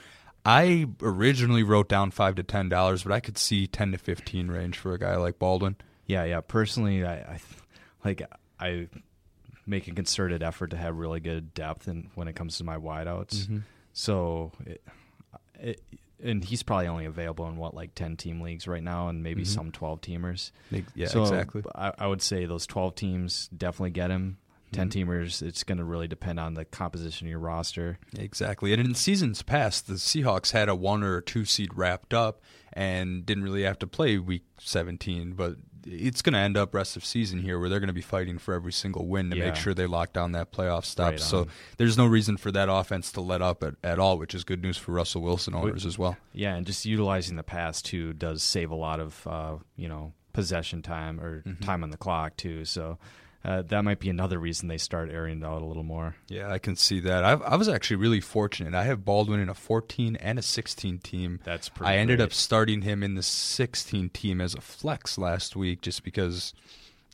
I originally wrote down five to ten dollars, but I could see ten to fifteen range for a guy like Baldwin. Yeah, yeah. Personally, I, I like I make a concerted effort to have really good depth in, when it comes to my wideouts. Mm-hmm. So, it, it, and he's probably only available in what, like ten team leagues right now, and maybe mm-hmm. some twelve teamers. Yeah, so exactly. I, I would say those twelve teams definitely get him. ten teamers, it's going to really depend on the composition of your roster. Exactly. And in seasons past, the Seahawks had a one or a two seed wrapped up and didn't really have to play week seventeen. But it's going to end up rest of season here where they're going to be fighting for every single win to yeah. make sure they lock down that playoff stop. Right so there's no reason for that offense to let up at, at all, which is good news for Russell Wilson owners as well. Yeah, and just utilizing the pass, too, does save a lot of, uh, you know, possession time or mm-hmm. time on the clock, too. So... Uh, that might be another reason they start airing it out a little more. Yeah, I can see that. I, I was actually really fortunate. I have Baldwin in a fourteen and a sixteen team. That's pretty I great. Ended up starting him in the sixteen team as a flex last week just because,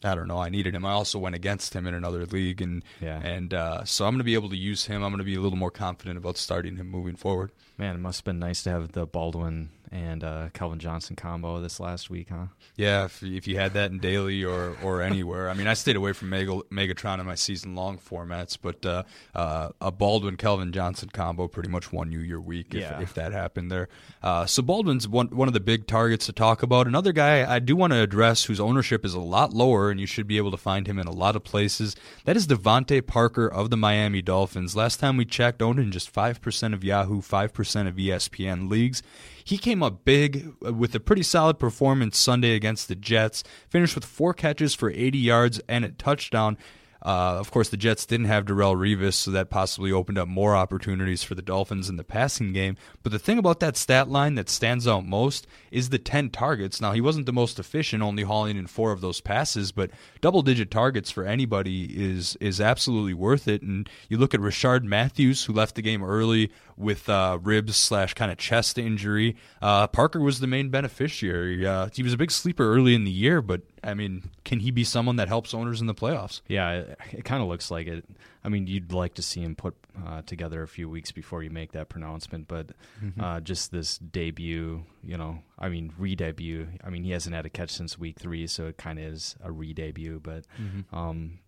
I don't know, I needed him. I also went against him in another league, and yeah. and uh, so I'm going to be able to use him. I'm going to be a little more confident about starting him moving forward. Man, it must have been nice to have the Baldwin and uh, Calvin Johnson combo this last week, huh? Yeah, if, if you had that in daily or, or anywhere. I mean, I stayed away from Megatron in my season-long formats, but uh, uh, a Baldwin-Calvin Johnson combo pretty much won you your week if, yeah. if that happened there. Uh, so Baldwin's one, one of the big targets to talk about. Another guy I do want to address whose ownership is a lot lower, and you should be able to find him in a lot of places, that is Devontae Parker of the Miami Dolphins. Last time we checked, owned in just five percent of Yahoo, five percent of E S P N leagues. He came up big with a pretty solid performance Sunday against the Jets, finished with four catches for eighty yards and a touchdown. Uh, of course, the Jets didn't have Darrelle Revis, so that possibly opened up more opportunities for the Dolphins in the passing game. But the thing about that stat line that stands out most is the ten targets. Now, he wasn't the most efficient, only hauling in four of those passes, but double-digit targets for anybody is is absolutely worth it. And you look at Rashard Matthews, who left the game early with uh, ribs slash kind of chest injury. Uh, Parker was the main beneficiary. Uh, he was a big sleeper early in the year, but I mean, can he be someone that helps owners in the playoffs? Yeah, it, it kind of looks like it. I mean, you'd like to see him put uh, together a few weeks before you make that pronouncement, but mm-hmm. uh, just this debut, you know, I mean, re-debut. I mean, he hasn't had a catch since week three, so it kind of is a re-debut, but mm-hmm. um,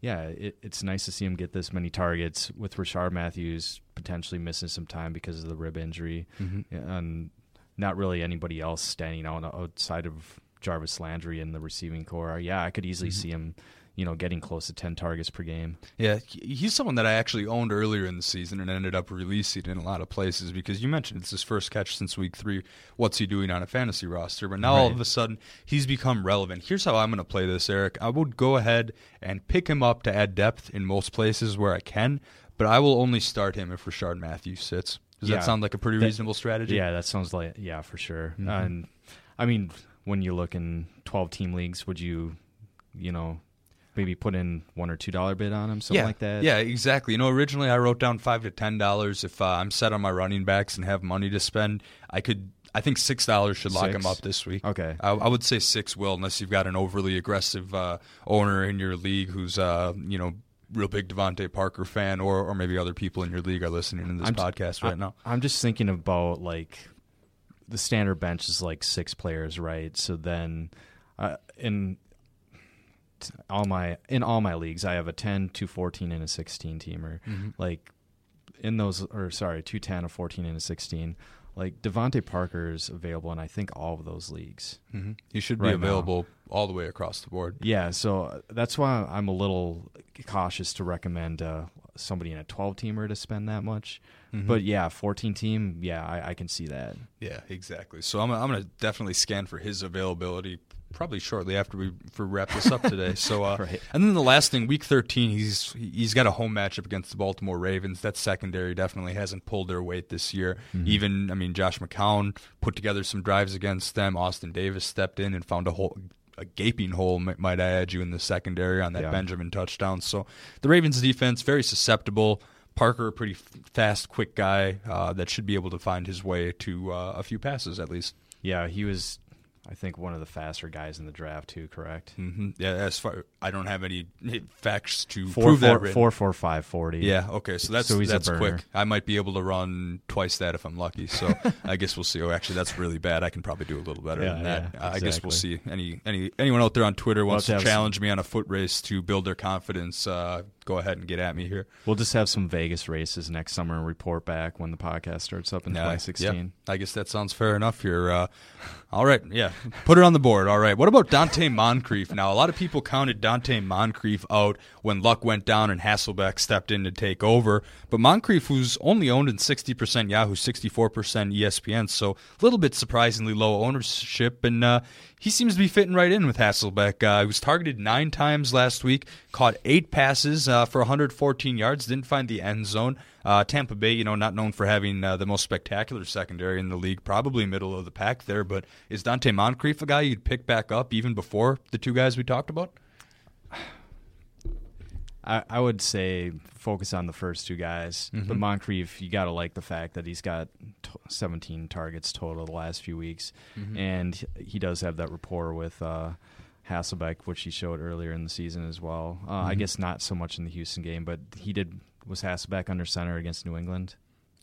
yeah, it, it's nice to see him get this many targets with Rashard Matthews potentially missing some time because of the rib injury, mm-hmm. and not really anybody else standing out outside of Jarvis Landry in the receiving core. Yeah, I could easily mm-hmm. see him, you know, getting close to ten targets per game. Yeah, he's someone that I actually owned earlier in the season and ended up releasing in a lot of places because you mentioned it's his first catch since week three. What's he doing on a fantasy roster? But now right. all of a sudden he's become relevant. Here's how I'm going to play this, Eric. I would go ahead and pick him up to add depth in most places where I can, but I will only start him if Rashard Matthews sits. Does yeah. that sound like a pretty that, reasonable strategy? Yeah, that sounds like, yeah, for sure. Mm-hmm. And I mean, when you look in twelve-team leagues, would you, you know, maybe put in one dollar or two dollar bid on him, something yeah. like that? Yeah, exactly. You know, originally I wrote down five to ten dollars. If uh, I'm set on my running backs and have money to spend, I could. I think six dollars should lock six? him up this week. Okay. I, I would say six will, unless you've got an overly aggressive uh, owner in your league who's, uh, you know, real big Devontae Parker fan, or, or maybe other people in your league are listening to this I'm podcast just, right I, now. I'm just thinking about, like, the standard bench is like six players, right? So then uh, in all my in all my leagues, I have a ten, two fourteen, and a sixteen teamer. Mm-hmm. Like in those, or sorry, two ten, a fourteen, and a sixteen. Like Devontae Parker is available in I think all of those leagues. Mm-hmm. He should be right available now. All the way across the board. Yeah, so that's why I'm a little cautious to recommend uh, somebody in a twelve-teamer to spend that much. Mm-hmm. But yeah, fourteen-team, yeah, I, I can see that. Yeah, exactly. So I'm I'm gonna definitely scan for his availability probably shortly after we for wrap this up today. So, uh, right. And then the last thing, week thirteen, he's he's got a home matchup against the Baltimore Ravens. That secondary definitely hasn't pulled their weight this year. Mm-hmm. Even, I mean, Josh McCown put together some drives against them. Austin Davis stepped in and found a hole, a gaping hole, might I add, you in the secondary on that yeah. Benjamin touchdown. So the Ravens defense, very susceptible. Parker, a pretty fast, quick guy uh, that should be able to find his way to uh, a few passes at least. Yeah, he was I think one of the faster guys in the draft too, correct? Mm-hmm. Yeah, as far I don't have any facts to four, prove four, that. Written. Four, four, five, forty. Yeah, okay, so that's so that's quick. I might be able to run twice that if I'm lucky. So I guess we'll see. Oh, actually, that's really bad. I can probably do a little better yeah, than that. Yeah, exactly. I guess we'll see. Any any anyone out there on Twitter wants we'll to, to challenge some... me on a foot race to build their confidence? Uh, go ahead and get at me here. We'll just have some Vegas races next summer and report back when the podcast starts up in yeah, twenty sixteen. Yep. I guess that sounds fair enough here. Uh, all right, yeah, put it on the board. All right, what about Dante Moncrief? Now, a lot of people counted Dante Moncrief out when Luck went down and Hasselbeck stepped in to take over. But Moncrief, who's only owned in sixty percent Yahoo, sixty-four percent E S P N, so a little bit surprisingly low ownership, and uh, he seems to be fitting right in with Hasselbeck. Uh, he was targeted nine times last week, caught eight passes uh, for one hundred fourteen yards, didn't find the end zone. Uh, Tampa Bay, you know, not known for having uh, the most spectacular secondary in the league, probably middle of the pack there, but is Dante Moncrief a guy you'd pick back up even before the two guys we talked about? I, I would say focus on the first two guys, mm-hmm. but Moncrief, you got to like the fact that he's got t- seventeen targets total the last few weeks, mm-hmm. and he does have that rapport with uh, Hasselbeck, which he showed earlier in the season as well. Uh, mm-hmm. I guess not so much in the Houston game, but he did... Was Hasselbeck under center against New England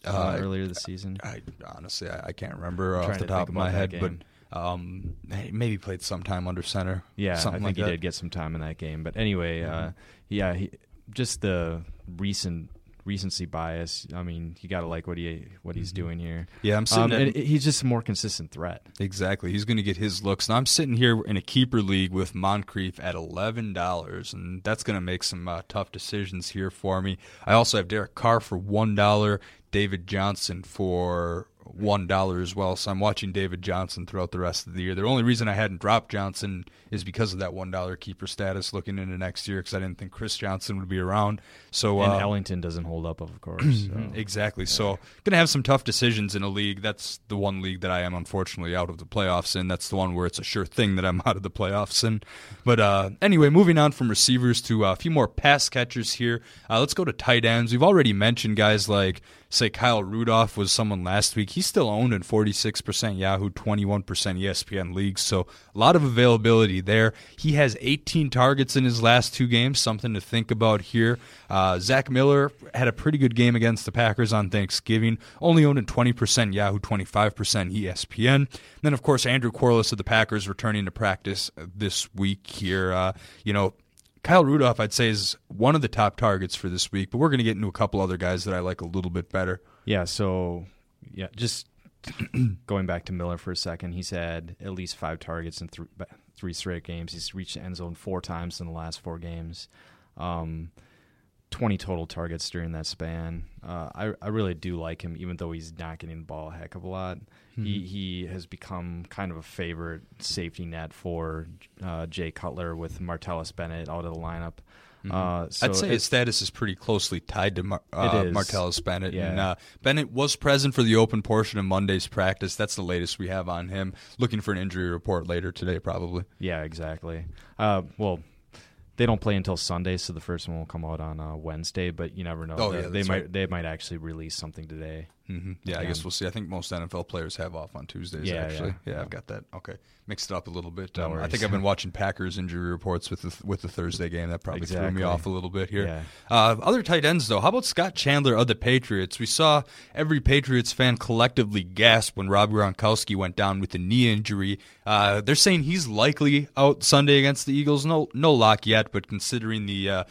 uh, earlier this season? I, I honestly, I, I can't remember I'm off the to top of my head, but um, maybe played some time under center. Yeah, I think like he that. did get some time in that game. But anyway, mm-hmm. uh, yeah, he, just the recent recency bias. I mean, you got to like what he what he's mm-hmm. doing here. Yeah, I'm sitting. Um, at, and he's just a more consistent threat. Exactly, he's going to get his looks. Now I'm sitting here in a keeper league with Moncrief at eleven dollars, and that's going to make some uh, tough decisions here for me. I also have Derek Carr for one dollar, David Johnson for one dollar as well. So I'm watching David Johnson throughout the rest of the year. The only reason I hadn't dropped Johnson is because of that one dollar keeper status looking into next year, because I didn't think Chris Johnson would be around. So and uh, Ellington doesn't hold up, of course. So. Exactly. Yeah. So gonna have some tough decisions in a league. That's the one league that I am unfortunately out of the playoffs in. That's the one where it's a sure thing that I'm out of the playoffs in. But uh, anyway, moving on from receivers to a few more pass catchers here. Uh, let's go to tight ends. We've already mentioned guys like, say, Kyle Rudolph was someone last week. He's still owned in forty-six percent Yahoo, twenty-one percent E S P N leagues, so a lot of availability there. He has eighteen targets in his last two games, something to think about here. Uh, Zach Miller had a pretty good game against the Packers on Thanksgiving, only owned in twenty percent Yahoo, twenty-five percent E S P N. And then, of course, Andrew Corliss of the Packers returning to practice this week here. Uh, you know, Kyle Rudolph, I'd say, is one of the top targets for this week, but we're going to get into a couple other guys that I like a little bit better. Yeah, so yeah, just going back to Miller for a second, he's had at least five targets in th- three straight games. He's reached the end zone four times in the last four games, um, twenty total targets during that span. Uh, I, I really do like him, even though he's not getting the ball a heck of a lot. Mm-hmm. He, he has become kind of a favorite safety net for uh, Jay Cutler with Martellus Bennett out of the lineup. Mm-hmm. Uh, so I'd say his status is pretty closely tied to Mar- uh, Martellus Bennett. Yeah. And, uh, Bennett was present for the open portion of Monday's practice. That's the latest we have on him. Looking for an injury report later today, probably. Yeah, exactly. Uh, well, they don't play until Sunday, so the first one will come out on uh, Wednesday. But you never know. Oh, the, yeah, they might right. they might actually release something today. Mm-hmm. Yeah, um, I guess we'll see. I think most N F L players have off on Tuesdays. Yeah, actually, yeah, yeah, yeah. I've got that. Okay, mixed it up a little bit. No um, I think I've been watching Packers injury reports with the th- with the Thursday game. That probably exactly. threw me off a little bit here. Yeah. Uh, other tight ends though. How about Scott Chandler of the Patriots? We saw every Patriots fan collectively gasp when Rob Gronkowski went down with a knee injury. Uh, they're saying he's likely out Sunday against the Eagles. No, no lock yet. But considering the uh,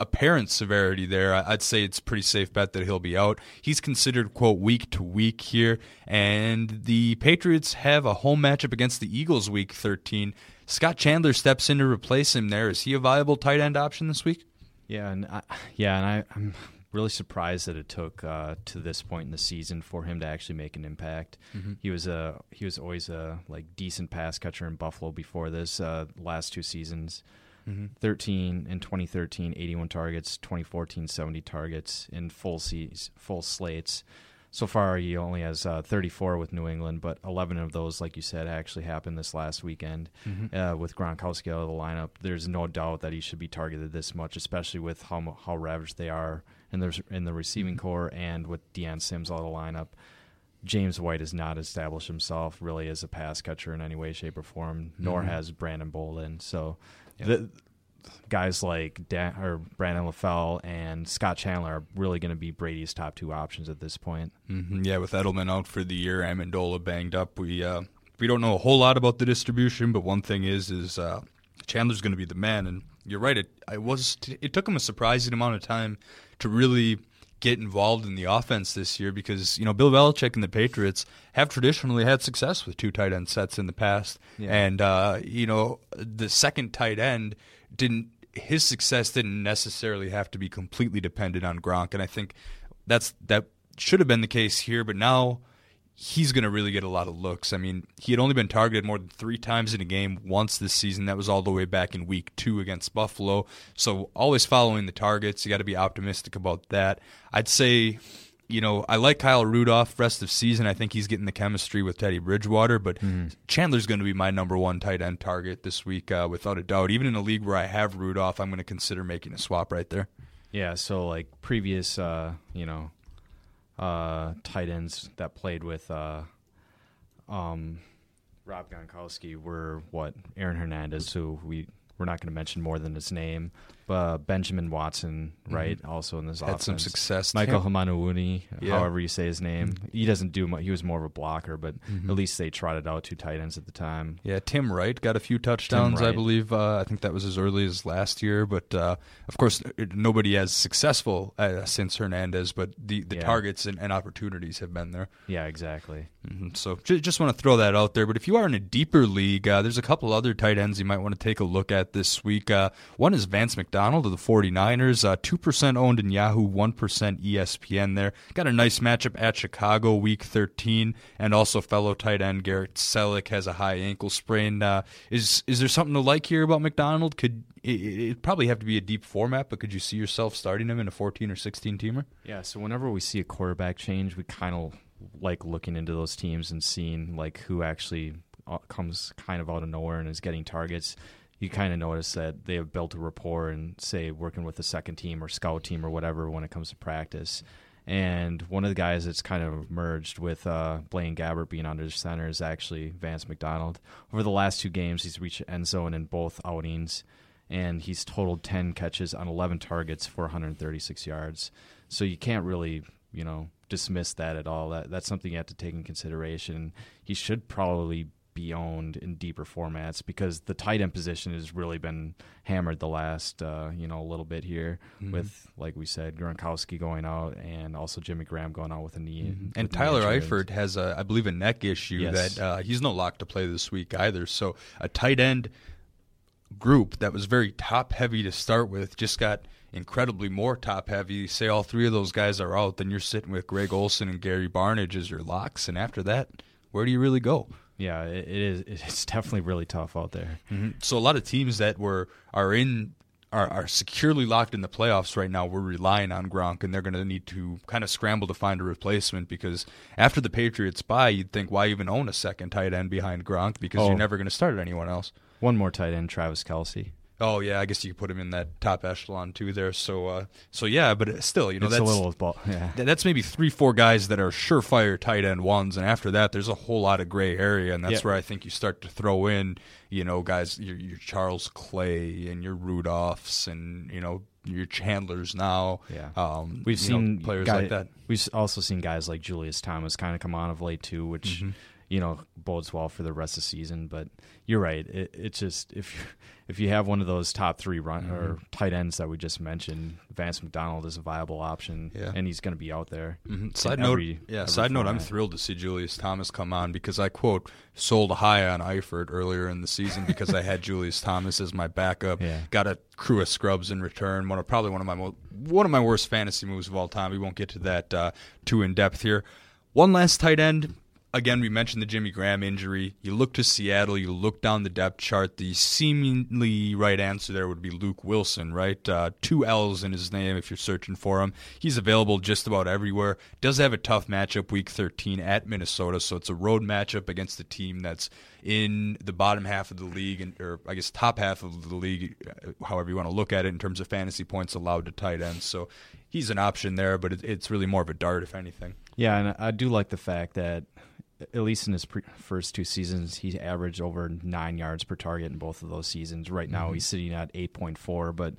apparent severity there, I'd say it's a pretty safe bet that he'll be out. He's considered, quote, week to week here. And the Patriots have a home matchup against the Eagles week thirteen. Scott Chandler steps in to replace him there. Is he a viable tight end option this week? Yeah, and I, yeah, and I, I'm really surprised that it took uh, to this point in the season for him to actually make an impact. Mm-hmm. He was a he was always a like decent pass catcher in Buffalo before this uh, last two seasons. Mm-hmm. thirteen in twenty thirteen, eighty-one targets, twenty fourteen, seventy targets in full seas, full slates. So far, he only has uh, thirty-four with New England, but eleven of those, like you said, actually happened this last weekend. Mm-hmm. Uh, with Gronkowski out of the lineup, there's no doubt that he should be targeted this much, especially with how how ravaged they are in the, in the receiving mm-hmm. core and with Deion Sims out of the lineup. James White has not established himself really as a pass catcher in any way, shape, or form, nor mm-hmm. has Brandon Bolden. So yeah. the guys like Dan, or Brandon LaFell and Scott Chandler are really going to be Brady's top two options at this point. Mm-hmm. Yeah, with Edelman out for the year, Amendola banged up. We uh, we don't know a whole lot about the distribution, but one thing is is uh, Chandler's going to be the man. And you're right, it I was it took him a surprising amount of time to really get involved in the offense this year, because, you know, Bill Belichick and the Patriots have traditionally had success with two tight end sets in the past. Yeah. And, uh, you know, the second tight end didn't his success didn't necessarily have to be completely dependent on Gronk. And I think that's that should have been the case here. But now he's going to really get a lot of looks. I mean, he had only been targeted more than three times in a game once this season. That was all the way back in week two against Buffalo. So always following the targets. You got to be optimistic about that. I'd say, you know, I like Kyle Rudolph rest of season. I think he's getting the chemistry with Teddy Bridgewater, but mm. Chandler's going to be my number one tight end target this week, uh, without a doubt. Even in a league where I have Rudolph, I'm going to consider making a swap right there. Yeah, so like previous, uh, you know, Uh, tight ends that played with uh, um, Rob Gronkowski were what Aaron Hernandez, who we we're not going to mention more than his name, but uh, Benjamin Watson, right? Mm-hmm. Also in this had offense, some success. Michael Hamanuwuni, yeah. however you say his name, he doesn't do much. He was more of a blocker, but mm-hmm. at least they trotted out two tight ends at the time. Yeah, Tim Wright got a few touchdowns, I believe. Uh, I think that was as early as last year, but uh, of course, nobody as successful uh, since Hernandez. But the, the yeah. targets and, and opportunities have been there. Yeah, exactly. Mm-hmm. So j- just want to throw that out there. But if you are in a deeper league, uh, there's a couple other tight ends you might want to take a look at this week. Uh, one is Vance McDonald. Donald of the 49ers, uh, two percent owned in Yahoo, one percent E S P N there. Got a nice matchup at Chicago week thirteen, and also fellow tight end Garrett Selleck has a high ankle sprain. Uh, is is there something to like here about McDonald? Could it, it'd probably have to be a deep format, but could you see yourself starting him in a fourteen or sixteen teamer? Yeah, so whenever we see a quarterback change, we kind of like looking into those teams and seeing like who actually comes kind of out of nowhere and is getting targets. You kind of notice that they have built a rapport and, say, working with the second team or scout team or whatever when it comes to practice. And one of the guys that's kind of merged with uh, Blaine Gabbert being under center is actually Vance McDonald. Over the last two games, he's reached end zone in both outings, and he's totaled ten catches on eleven targets for one hundred thirty-six yards. So you can't really, you know, dismiss that at all. That That's something you have to take in consideration. He should probably be owned in deeper formats because the tight end position has really been hammered the last uh, you know, a little bit here mm-hmm. with, like we said, Gronkowski going out and also Jimmy Graham going out with a knee. Mm-hmm. And with Tyler Eifert has, a, I believe, a neck issue yes. that uh, he's no lock to play this week either. So a tight end group that was very top-heavy to start with just got incredibly more top-heavy. Say all three of those guys are out, then you're sitting with Greg Olsen and Gary Barnidge as your locks. And after that, where do you really go? Yeah, it is. It's definitely really tough out there. Mm-hmm. So a lot of teams that were are in are, are securely locked in the playoffs right now. We're relying on Gronk, and they're going to need to kind of scramble to find a replacement because after the Patriots bye, you'd think why even own a second tight end behind Gronk because oh, you're never going to start anyone else. One more tight end, Travis Kelce. Oh yeah, I guess you could put him in that top echelon too there. So, uh, so yeah, but still, you know, it's that's a little ball. Yeah. Th- that's maybe three, four guys that are surefire tight end ones, and after that, there's a whole lot of gray area, and that's yeah. where I think you start to throw in, you know, guys, your, your Charles Clay and your Rudolphs, and you know, your Chandlers now. Yeah, um, we've seen know, players guy, like that. We've also seen guys like Julius Thomas kind of come on of late too, which mm-hmm. you know bodes well for the rest of the season. But you're right; it, it's just if you if you have one of those top three run mm-hmm. or tight ends that we just mentioned, Vance McDonald is a viable option, yeah. and he's going to be out there. Mm-hmm. Side note, every, yeah. Every side format. note: I'm thrilled to see Julius Thomas come on because I quote sold high on Eifert earlier in the season because I had Julius Thomas as my backup. Yeah. Got a crew of scrubs in return. One of probably one of my mo- one of my worst fantasy moves of all time. We won't get to that uh, too in depth here. One last tight end. Again, we mentioned the Jimmy Graham injury. You look to Seattle, you look down the depth chart. The seemingly right answer there would be Luke Wilson, right? Uh, two L's in his name if you're searching for him. He's available just about everywhere. Does have a tough matchup week thirteen at Minnesota, so it's a road matchup against a team that's in the bottom half of the league, and or I guess top half of the league, however you want to look at it in terms of fantasy points allowed to tight ends. So he's an option there, but it, it's really more of a dart, if anything. Yeah, and I do like the fact that, at least in his pre- first two seasons, he averaged over nine yards per target in both of those seasons. Right now, mm-hmm. he's sitting at eight point four, but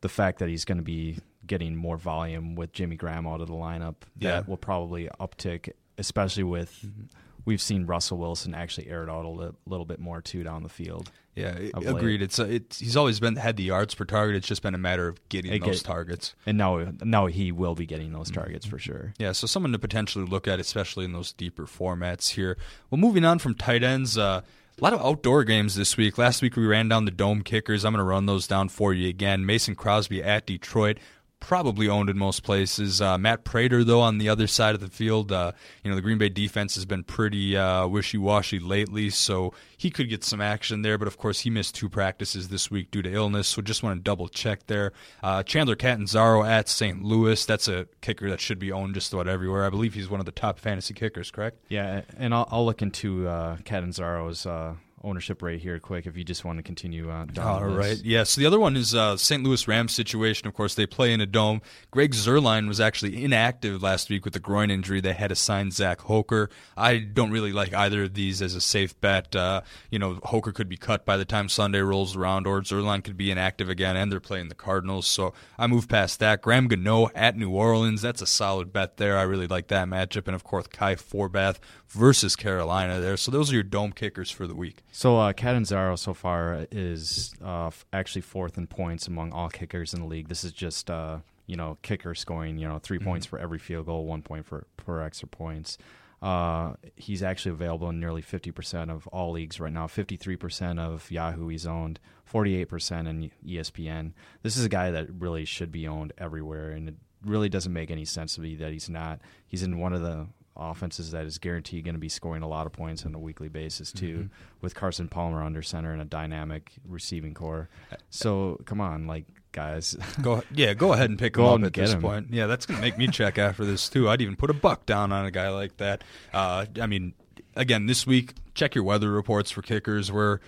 the fact that he's going to be getting more volume with Jimmy Graham out of the lineup, yeah. that will probably uptick, especially with mm-hmm. we've seen Russell Wilson actually air it out a li- little bit more, too, down the field. Yeah, it, agreed. It's, a, it's He's always been had the yards per target. It's just been a matter of getting it those get, targets. And now, now he will be getting those mm-hmm. targets for sure. Yeah, so someone to potentially look at, especially in those deeper formats here. Well, moving on from tight ends, uh, a lot of outdoor games this week. Last week we ran down the dome kickers. I'm going to run those down for you again. Mason Crosby at Detroit. Probably owned in most places. Uh, Matt Prater, though, on the other side of the field, uh, you know, the Green Bay defense has been pretty uh, wishy-washy lately, so he could get some action there. But, of course, he missed two practices this week due to illness, so just want to double-check there. Uh, Chandler Catanzaro at Saint Louis. That's a kicker that should be owned just about everywhere. I believe he's one of the top fantasy kickers, correct? Yeah, and I'll, I'll look into uh, Catanzaro's uh ownership right here quick if you just want to continue on. All right. Yeah, so the other one is uh, Saint Louis Rams situation. Of course, they play in a dome. Greg Zuerlein was actually inactive last week with a groin injury. They had assigned Zach Hoker. I don't really like either of these as a safe bet. Uh, you know, Hoker could be cut by the time Sunday rolls around, or Zuerlein could be inactive again, and they're playing the Cardinals. So I move past that. Graham Gano at New Orleans. That's a solid bet there. I really like that matchup. And, of course, Kai Forbath versus Carolina there. So those are your dome kickers for the week. So uh, Catanzaro so far is uh, actually fourth in points among all kickers in the league. This is just uh, you know kicker scoring you know three mm-hmm. points for every field goal, one point for per extra points. Uh, he's actually available in nearly fifty percent of all leagues right now. fifty-three percent of Yahoo he's owned, forty-eight percent in E S P N. This is a guy that really should be owned everywhere, and it really doesn't make any sense to me that he's not. He's in one of the offenses that is guaranteed going to be scoring a lot of points on a weekly basis too, mm-hmm. with Carson Palmer under center and a dynamic receiving core. So come on, like guys, go yeah, go ahead and pick him up at this him. point. Yeah, that's going to make me check after this too. I'd even put a buck down on a guy like that. Uh, I mean, again, this week, check your weather reports for kickers. We're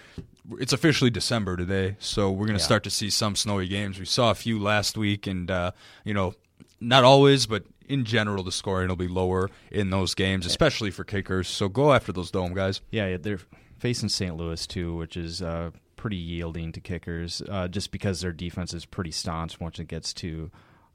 it's officially December today, so we're going to yeah. start to see some snowy games. We saw a few last week, and uh, you know, not always, but in general, the scoring will be lower in those games, especially for kickers. So go after those dome guys. Yeah, they're facing Saint Louis, too, which is uh, pretty yielding to kickers uh, just because their defense is pretty staunch once it gets to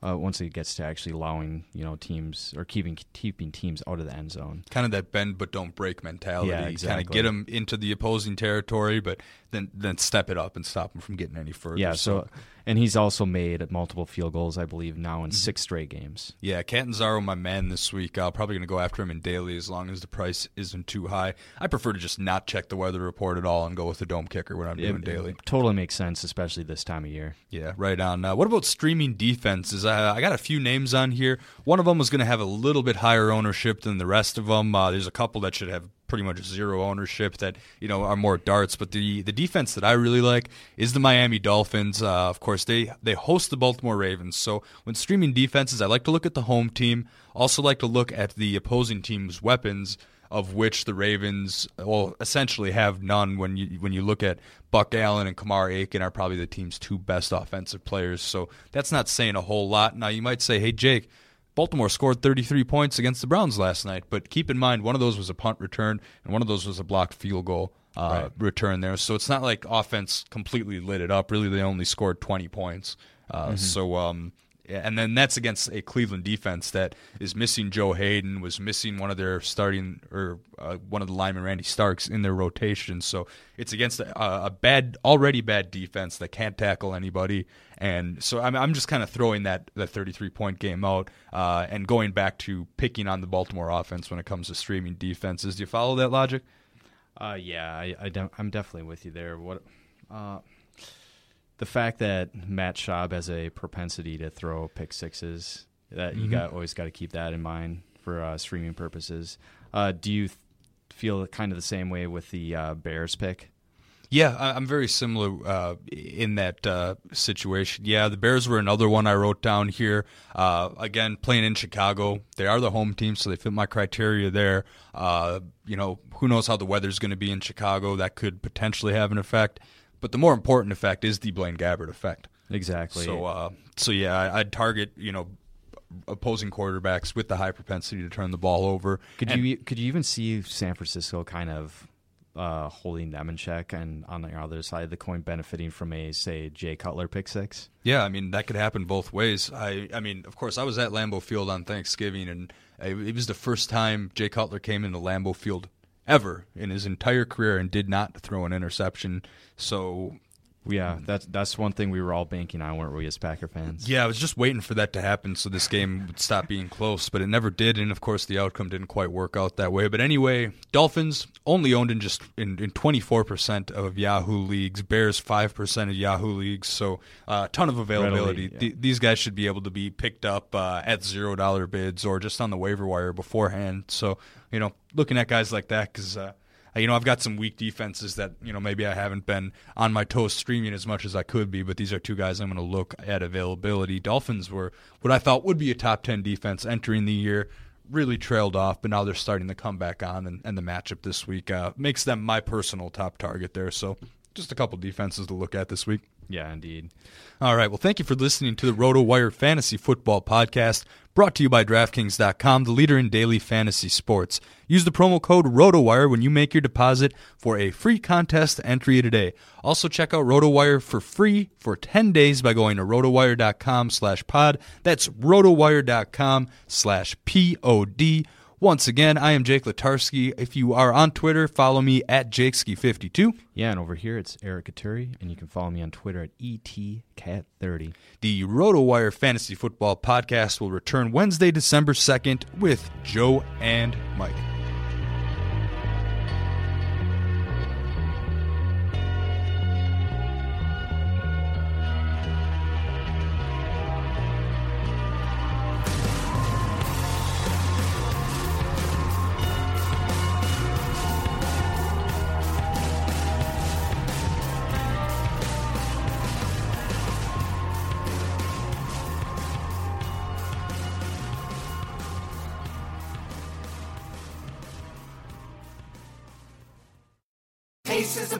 uh, once it gets to actually allowing you know teams or keeping keeping teams out of the end zone. Kind of that bend but don't break mentality. Yeah, exactly. Kind of get them into the opposing territory, but then then step it up and stop them from getting any further. Yeah, so... And he's also made multiple field goals, I believe, now in six straight games. Yeah, Catanzaro, my man this week. I'm probably going to go after him in daily as long as the price isn't too high. I prefer to just not check the weather report at all and go with the dome kicker when I'm doing it, daily. It totally makes sense, especially this time of year. Yeah, right on. Uh, what about streaming defenses? Uh, I got a few names on here. One of them was going to have a little bit higher ownership than the rest of them. Uh, there's a couple that should have pretty much zero ownership that you know are more darts, but the the defense that I really like is the Miami Dolphins. Uh, of course, they they host the Baltimore Ravens. So when streaming defenses, I like to look at the home team. Also, like to look at the opposing team's weapons, of which the Ravens well essentially have none. When you when you look at Buck Allen and Kamar Aiken are probably the team's two best offensive players. So that's not saying a whole lot. Now you might say, hey Jake, Baltimore scored thirty-three points against the Browns last night, but keep in mind one of those was a punt return and one of those was a blocked field goal uh, right. return there. So it's not like offense completely lit it up. Really, they only scored twenty points. Uh, mm-hmm. So, um, and then that's against a Cleveland defense that is missing Joe Hayden, was missing one of their starting or uh, one of the linemen, Randy Starks, in their rotation. So it's against a, a bad, already bad defense that can't tackle anybody. And so I'm, I'm just kind of throwing that that thirty-three point game out uh, and going back to picking on the Baltimore offense when it comes to streaming defenses. Do you follow that logic? Uh, yeah, I, I don't, I'm definitely with you there. What uh, the fact that Matt Schaub has a propensity to throw pick sixes, that mm-hmm. you got always got to keep that in mind for uh, streaming purposes. Uh, do you th- feel kind of the same way with the uh, Bears pick? Yeah, I'm very similar uh, in that uh, situation. Yeah, the Bears were another one I wrote down here. Uh, again, playing in Chicago. They are the home team, so they fit my criteria there. Uh, you know, who knows how the weather's going to be in Chicago. That could potentially have an effect. But the more important effect is the Blaine Gabbert effect. Exactly. So, uh, so yeah, I'd target, you know, opposing quarterbacks with the high propensity to turn the ball over. Could and, you could you even see San Francisco kind of uh, holding them in check, and on the other side of the coin benefiting from a, say, Jay Cutler pick six? Yeah, I mean, that could happen both ways. I, I mean, of course, I was at Lambeau Field on Thanksgiving, and it was the first time Jay Cutler came into Lambeau Field ever in his entire career and did not throw an interception. So... Yeah, that's that's one thing we were all banking on, weren't we, as Packer fans? Yeah, I was just waiting for that to happen so this game would stop being close, but it never did, and of course the outcome didn't quite work out that way. But anyway, Dolphins only owned in just in, in twenty-four percent of Yahoo leagues, Bears five percent of Yahoo leagues, so a uh, ton of availability. Readily, yeah. Th- these guys should be able to be picked up uh, at zero dollar bids or just on the waiver wire beforehand. So, you know, looking at guys like that because uh, – You know, I've got some weak defenses that, you know, maybe I haven't been on my toes streaming as much as I could be, but these are two guys I'm going to look at availability. Dolphins were what I thought would be a top ten defense entering the year, really trailed off, but now they're starting to come back on, and, and the matchup this week uh, makes them my personal top target there. So just a couple defenses to look at this week. Yeah, indeed. All right. Well, thank you for listening to the RotoWire Fantasy Football Podcast, brought to you by DraftKings dot com, the leader in daily fantasy sports. Use the promo code RotoWire when you make your deposit for a free contest entry today. Also, check out RotoWire for free for ten days by going to RotoWire dot com slash pod. That's RotoWire dot com slash P O D. Once again, I am Jake Latarski. If you are on Twitter, follow me at Jakeski fifty-two. Yeah, and over here it's Eric Katuri, and you can follow me on Twitter at E T Cat thirty. The RotoWire Fantasy Football Podcast will return Wednesday, December second with Joe and Mike. Ace is the